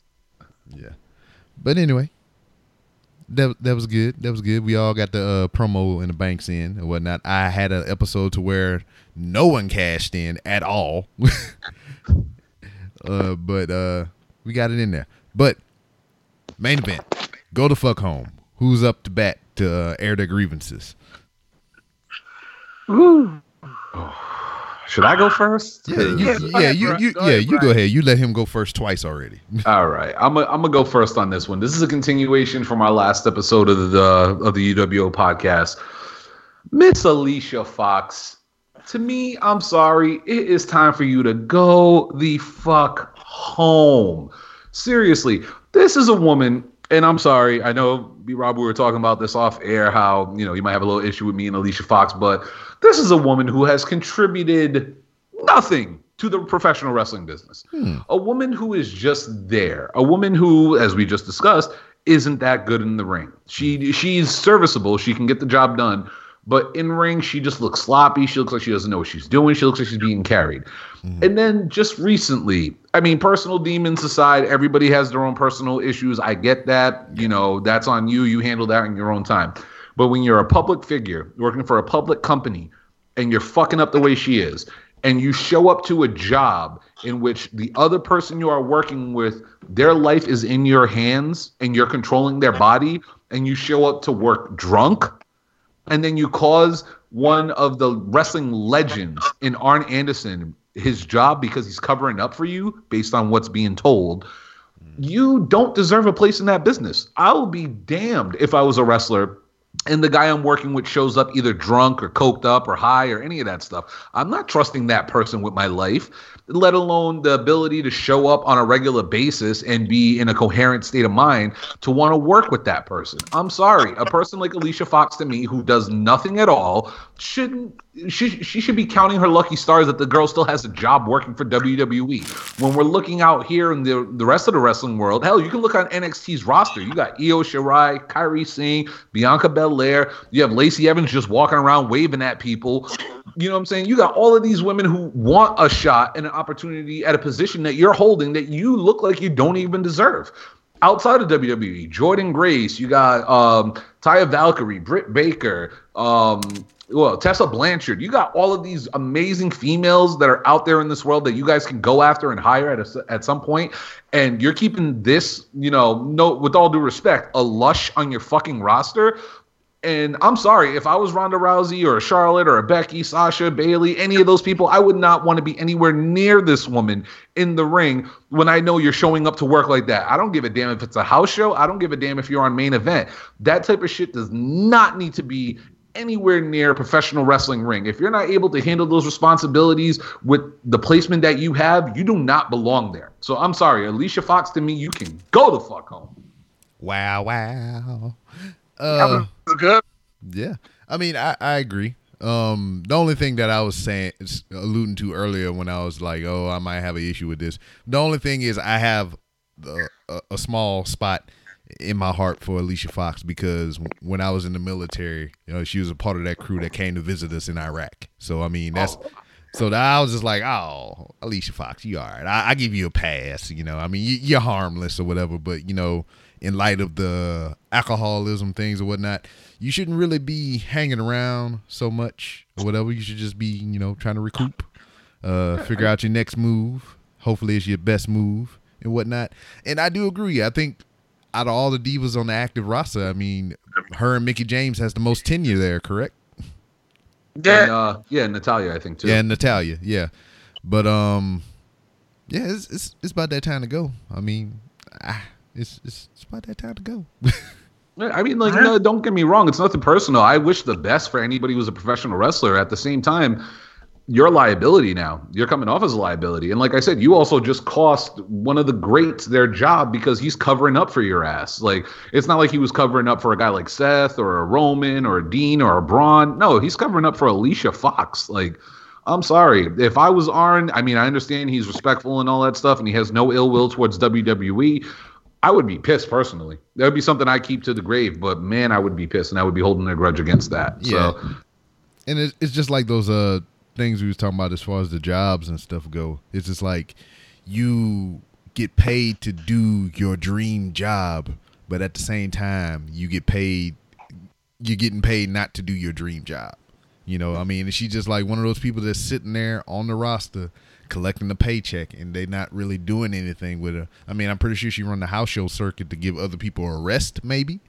Yeah. But anyway, that that was good. That was good. We all got the uh, promo in the banks in and whatnot. I had an episode to where no one cashed in at all. uh, but uh, we got it in there. But main event, go the fuck home. Who's up to bat to uh, air their grievances? Ooh. Oh. Should I go first? Yeah, you, yeah, yeah, ahead, you, you, go yeah ahead, you go ahead. You let him go first twice already. All right, I'm going to go first on this one. This is a continuation from our last episode of the of the U W O podcast. Miss Alicia Fox, to me, I'm sorry, it is time for you to go the fuck home. Seriously, this is a woman. And I'm sorry, I know, B-Rob, we were talking about this off air, how, you know, you might have a little issue with me and Alicia Fox, but this is a woman who has contributed nothing to the professional wrestling business. Hmm. A woman who is just there. A woman who, as we just discussed, isn't that good in the ring. She She's serviceable. She can get the job done. But in ring, she just looks sloppy. She looks like she doesn't know what she's doing. She looks like she's being carried. Mm-hmm. And then just recently, I mean, personal demons aside, everybody has their own personal issues. I get that. You know, that's on you. You handle that in your own time. But when you're a public figure working for a public company and you're fucking up the way she is, and you show up to a job in which the other person you are working with, their life is in your hands and you're controlling their body, and you show up to work drunk, and then you cause one of the wrestling legends in Arn Anderson his job because he's covering up for you based on what's being told. You don't deserve a place in that business. I would be damned if I was a wrestler and the guy I'm working with shows up either drunk or coked up or high or any of that stuff. I'm not trusting that person with my life, let alone the ability to show up on a regular basis and be in a coherent state of mind to want to work with that person. I'm sorry. A person like Alicia Fox, to me, who does nothing at all, shouldn't she, she should be counting her lucky stars that the girl still has a job working for W W E. When we're looking out here in the, the rest of the wrestling world, hell, you can look on N X T's roster. You got Io Shirai, Kairi Singh, Bianca Belair. You have Lacey Evans just walking around waving at people. You know what I'm saying? You got all of these women who want a shot and an opportunity at a position that you're holding that you look like you don't even deserve. Outside of W W E, Jordynne Grace, you got um, Taya Valkyrie, Britt Baker, um, well, Tessa Blanchard. You got all of these amazing females that are out there in this world that you guys can go after and hire at a, at some point. And you're keeping this, you know, no, with all due respect, a lush on your fucking roster. And I'm sorry, if I was Ronda Rousey or Charlotte or Becky, Sasha, Bayley, any of those people, I would not want to be anywhere near this woman in the ring when I know you're showing up to work like that. I don't give a damn if it's a house show. I don't give a damn if you're on Main Event. That type of shit does not need to be anywhere near a professional wrestling ring. If you're not able to handle those responsibilities with the placement that you have, you do not belong there. So I'm sorry, Alicia Fox, to me, you can go the fuck home. Wow, wow. Uh, that was good. Yeah, I mean, I, I agree. Um, the only thing that I was saying, alluding to earlier, when I was like, "Oh, I might have an issue with this," the only thing is, I have the, a, a small spot in my heart for Alicia Fox because when I was in the military, you know, she was a part of that crew that came to visit us in Iraq. So I mean, that's oh. so that I was just like, "Oh, Alicia Fox, you all right? I, I give you a pass." You know, I mean, you, you're harmless or whatever, but you know. In light of the alcoholism things or whatnot, you shouldn't really be hanging around so much or whatever. You should just be, you know, trying to recoup, uh, figure out your next move. Hopefully it's your best move and whatnot. And I do agree. I think out of all the divas on the active roster, I mean, her and Mickie James has the most tenure there, correct? Yeah. And, uh, yeah, Natalya, I think, too. Yeah, and Natalya, yeah. But, um, yeah, it's, it's it's about that time to go. I mean, ah, it's, it's it's about that time to go. I mean, like, no, don't get me wrong. It's nothing personal. I wish the best for anybody who's a professional wrestler. At the same time, you're a liability now. You're coming off as a liability. And like I said, you also just cost one of the greats their job because he's covering up for your ass. Like, it's not like he was covering up for a guy like Seth or a Roman or a Dean or a Braun. No, he's covering up for Alicia Fox. Like, I'm sorry. If I was Arn, I mean, I understand he's respectful and all that stuff, and he has no ill will towards W W E. I would be pissed personally. That would be something I keep to the grave, but man, I would be pissed, and I would be holding a grudge against that. Yeah. So, and it's, it's just like those uh things we was talking about as far as the jobs and stuff go. It's just like you get paid to do your dream job, but at the same time, you get paid. You're getting paid not to do your dream job. You know, I mean, she's just like one of those people that's sitting there on the roster collecting the paycheck and they not really doing anything with her. I mean, I'm pretty sure she run the house show circuit to give other people a rest maybe,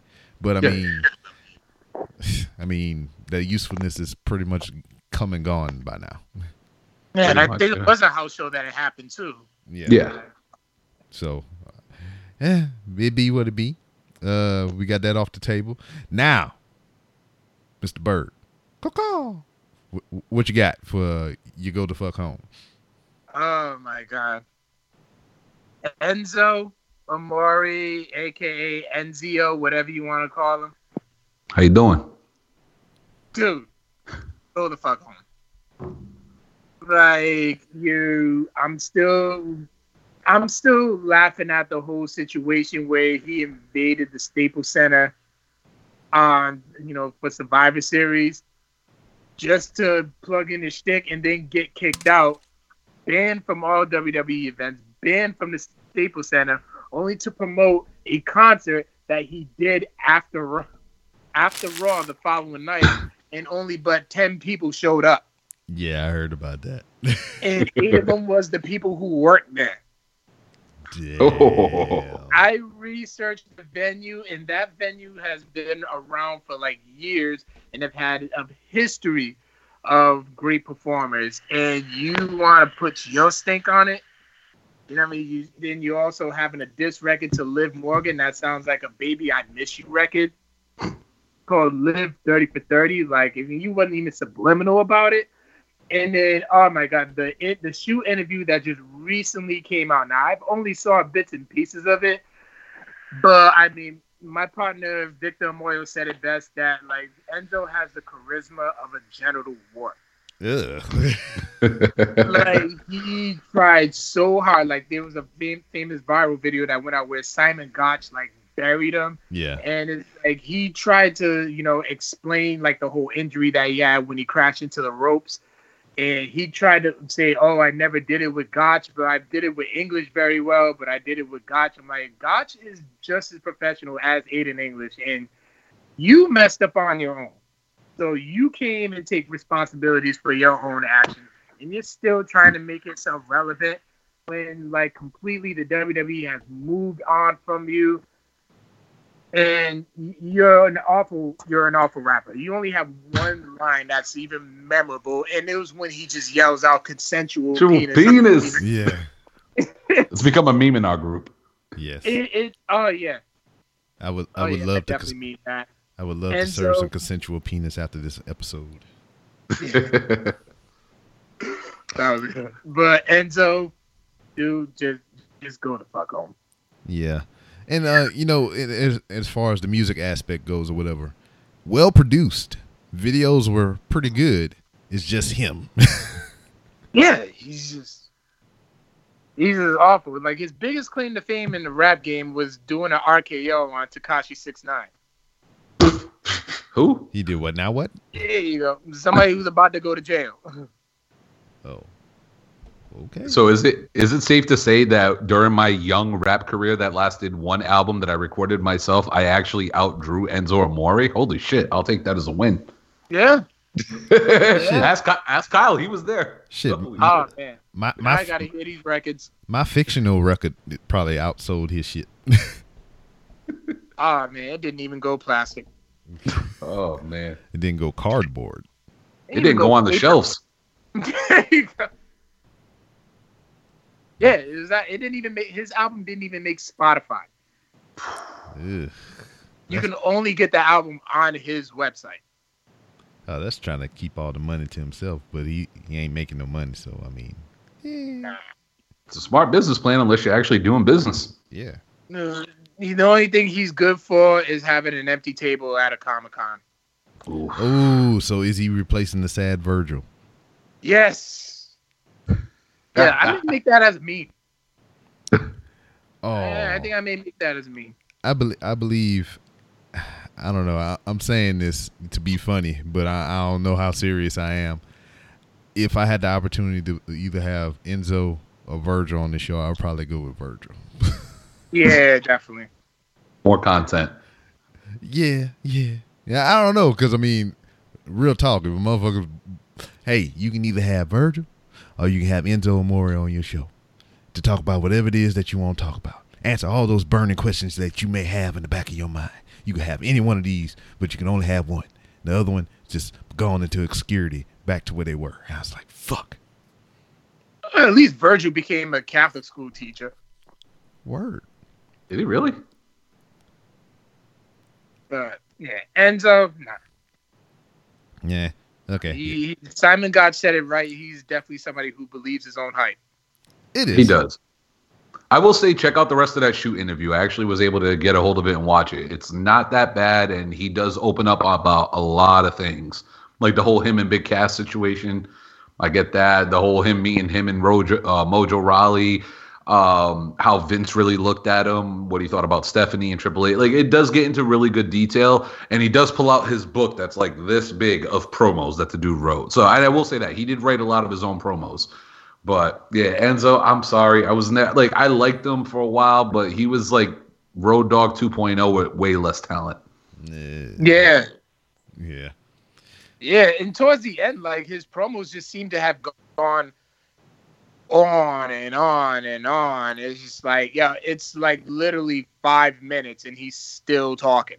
but I yeah. mean, I mean, the usefulness is pretty much come and gone by now. Yeah, and I much, think yeah. it was a house show that it happened too. Yeah. Yeah. So, eh, it be what it be. Uh, we got that off the table. Now, Mister Bird, what you got for you go the fuck home? Oh my God. Enzo Amore, aka Enzio, whatever you want to call him. How you doing? Dude, go the fuck home. Like you I'm still I'm still laughing at the whole situation where he invaded the Staples Center on you know for Survivor Series just to plug in his shtick and then get kicked out. Banned from all W W E events, banned from the Staples Center, only to promote a concert that he did after after Raw the following night, and only but ten people showed up. Yeah, I heard about that. And eight of them was the people who worked there. Damn. I researched the venue, and that venue has been around for like years and have had a history of great performers, and you want to put your stink on it. You know what I mean? You, then you're also having a diss record to Liv Morgan. That sounds like a Baby I Miss You record called Live thirty for thirty. Like, if you wasn't even subliminal about it. And then, oh my God, the it, the shoe interview that just recently came out. Now, I've only saw bits and pieces of it, but I mean, my partner Victor Moyo said it best that like Enzo has the charisma of a genital wart. Like he tried so hard. Like there was a fam- famous viral video that went out where Simon Gotch like buried him. Yeah, and it's like he tried to you know explain like the whole injury that he had when he crashed into the ropes, and he tried to say, "Oh, I never did it with Gotch, but I did it with English very well. But I did it with Gotch." I'm like, Gotch is just as professional as Aiden English, and you messed up on your own. So you can't even take responsibilities for your own actions, and you're still trying to make yourself relevant when, like, completely the W W E has moved on from you. And you're an awful, you're an awful rapper. You only have one line that's even memorable, and it was when he just yells out "consensual penis." penis. Yeah, it's become a meme in our group. Yes. It. it oh yeah. I would. I oh, would yeah, love to definitely cons- mean that. I would love and to serve so, some consensual penis after this episode. Yeah. But Enzo, dude, just just go the fuck home. Yeah. And, uh, you know, it, it, as far as the music aspect goes or whatever, well produced. Videos were pretty good. It's just him. Yeah, he's just he's just awful. Like, his biggest claim to fame in the rap game was doing an R K O on Tekashi six nine. Who? He did what? Now what? There you go. Somebody who's about to go to jail. Oh. Okay. So is it is it safe to say that during my young rap career that lasted one album that I recorded myself, I actually outdrew Enzo Amore? Holy shit! I'll take that as a win. Yeah. Yeah. Ask, ask Kyle. He was there. Shit. Oh, oh man. My, my, I gotta hear these records. My fictional record probably outsold his shit. Oh man, it didn't even go plastic. Oh, man. It didn't go cardboard. It, it didn't go, go on the shelves. There you go. Yeah, it was that. It didn't even make his album. Didn't even make Spotify. Ugh. You can only get the album on his website. Oh, that's trying to keep all the money to himself, but he, he ain't making no money. So I mean, yeah. It's a smart business plan unless you're actually doing business. Yeah. Uh, the only thing he's good for is having an empty table at a Comic-Con. Oh, so is he replacing the sad Virgil? Yes. Yeah, I didn't make that as mean. Oh, yeah, I think I may make that as mean. I believe. I believe. I don't know. I, I'm saying this to be funny, but I, I don't know how serious I am. If I had the opportunity to either have Enzo or Virgil on the show, I would probably go with Virgil. Yeah, definitely. More content. Yeah, yeah, yeah. I don't know, because I mean, real talk. If a motherfucker, hey, you can either have Virgil or you can have Enzo Amore on your show to talk about whatever it is that you want to talk about. Answer all those burning questions that you may have in the back of your mind. You can have any one of these, but you can only have one. The other one just gone into obscurity, back to where they were. And I was like, fuck. At least Virgil became a Catholic school teacher. Word. Did he really? But yeah, Enzo, nah. Yeah. Okay. He, yeah. Simon God said it right. He's definitely somebody who believes his own hype. It is. He does. I will say, check out the rest of that shoot interview. I actually was able to get a hold of it and watch it. It's not that bad, and he does open up about a lot of things, like the whole him and Big Cass situation. I get that. The whole him meeting him and Rojo, uh, Mojo Rawley, um, how Vince really looked at him, what he thought about Stephanie and Triple H. Like, it does get into really good detail, and he does pull out his book that's like this big of promos that the dude wrote. So I, I will say that he did write a lot of his own promos. But yeah, Enzo, I'm sorry. I was ne- like, I liked him for a while, but he was like Road Dogg two point oh with way less talent. Yeah. Yeah. Yeah. And towards the end, like, his promos just seemed to have gone on and on and on. It's just like, yeah, it's like literally five minutes and he's still talking.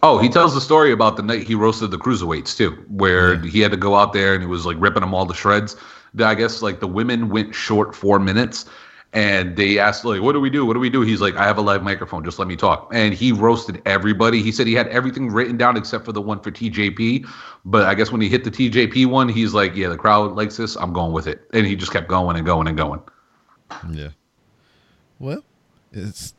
Oh, he tells the story about the night he roasted the Cruiserweights too, where yeah. he had to go out there and he was like ripping them all to shreds. I guess like the women went short four minutes and they asked like, what do we do? What do we do? He's like, I have a live microphone. Just let me talk. And he roasted everybody. He said he had everything written down except for the one for T J P. But I guess when he hit the T J P one, he's like, yeah, the crowd likes this. I'm going with it. And he just kept going and going and going. Yeah. Well, it's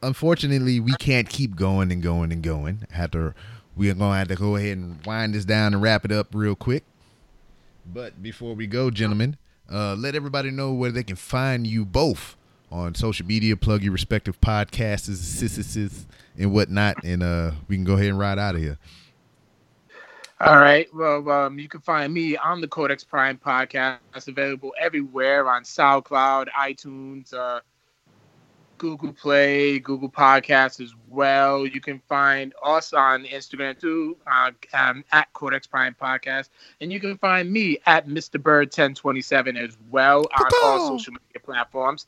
unfortunately we can't keep going and going and going. Had to, we're going to have to go ahead and wind this down and wrap it up real quick. But before we go, gentlemen, uh, let everybody know where they can find you both on social media. Plug your respective podcasts, assistances, and whatnot, and uh, we can go ahead and ride out of here. All right. Well, um, you can find me on the Codex Prime podcast. It's available everywhere on SoundCloud, iTunes, uh, Google Play, Google Podcasts as well. You can find us on Instagram too, uh, um, at Codex Prime Podcast. And you can find me at Mister Bird ten twenty-seven as well on Ba-bow. all social media platforms.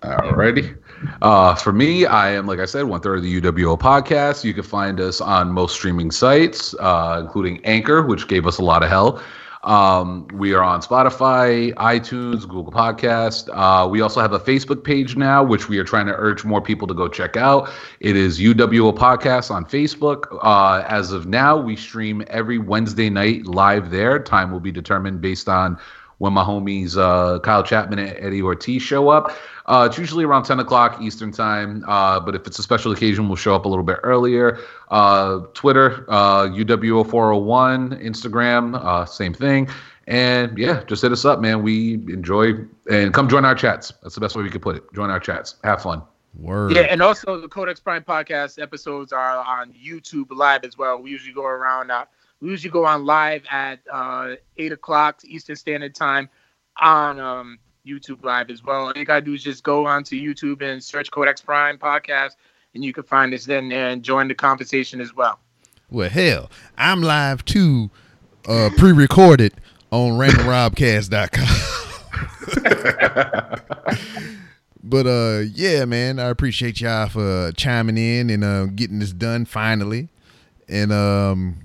Alrighty. Uh, for me, I am, like I said, one third of the U W O podcast. You can find us on most streaming sites, uh, including Anchor, which gave us a lot of hell. Um, we are on Spotify, iTunes, Google Podcast. Uh, we also have a Facebook page now, which we are trying to urge more people to go check out. It is U W O Podcast on Facebook. Uh, as of now, we stream every Wednesday night live there. Time will be determined based on when my homies uh, Kyle Chapman and Eddie Ortiz show up. Uh, it's usually around ten o'clock Eastern time, uh, but if it's a special occasion, we'll show up a little bit earlier. Uh, Twitter, uh, U W O four oh one, Instagram, uh, same thing. And, yeah, just hit us up, man. We enjoy and come join our chats. That's the best way we could put it. Join our chats. Have fun. Word. Yeah, and also the Codex Prime podcast episodes are on YouTube Live as well. We usually go around uh, – we usually go on live at uh, eight o'clock Eastern Standard Time on um, – YouTube Live as well. All you gotta do is just go onto YouTube and search Codex Prime Podcast, and you can find us then there and join the conversation as well. Well, hell, I'm live too, uh, pre-recorded on random rob cast dot com. But uh, yeah, man, I appreciate y'all for chiming in and uh, getting this done finally. And um,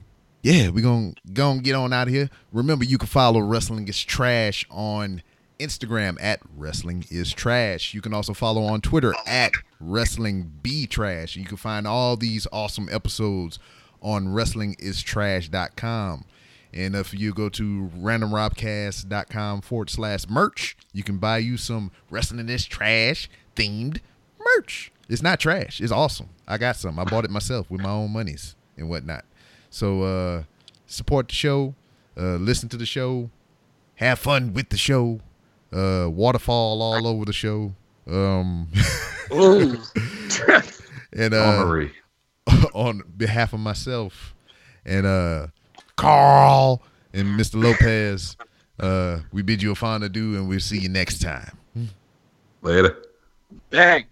yeah, we're going to get on out of here. Remember, you can follow Wrestling Is Trash on Instagram at Wrestling Is Trash. You can also follow on Twitter at Wrestling B Trash. You can find all these awesome episodes on wrestling is trash dot com. And if you go to randomrobcast.com forward slash merch, you can buy you some Wrestling Is Trash themed merch. It's not trash. It's awesome. I got some. I bought it myself with my own monies and whatnot. So uh, support the show. Uh, listen to the show. Have fun with the show. Uh, waterfall all over the show. Um, and uh, on behalf of myself and uh, Carl and Mister Lopez, uh, we bid you a fond adieu, and we'll see you next time. Later. Bang.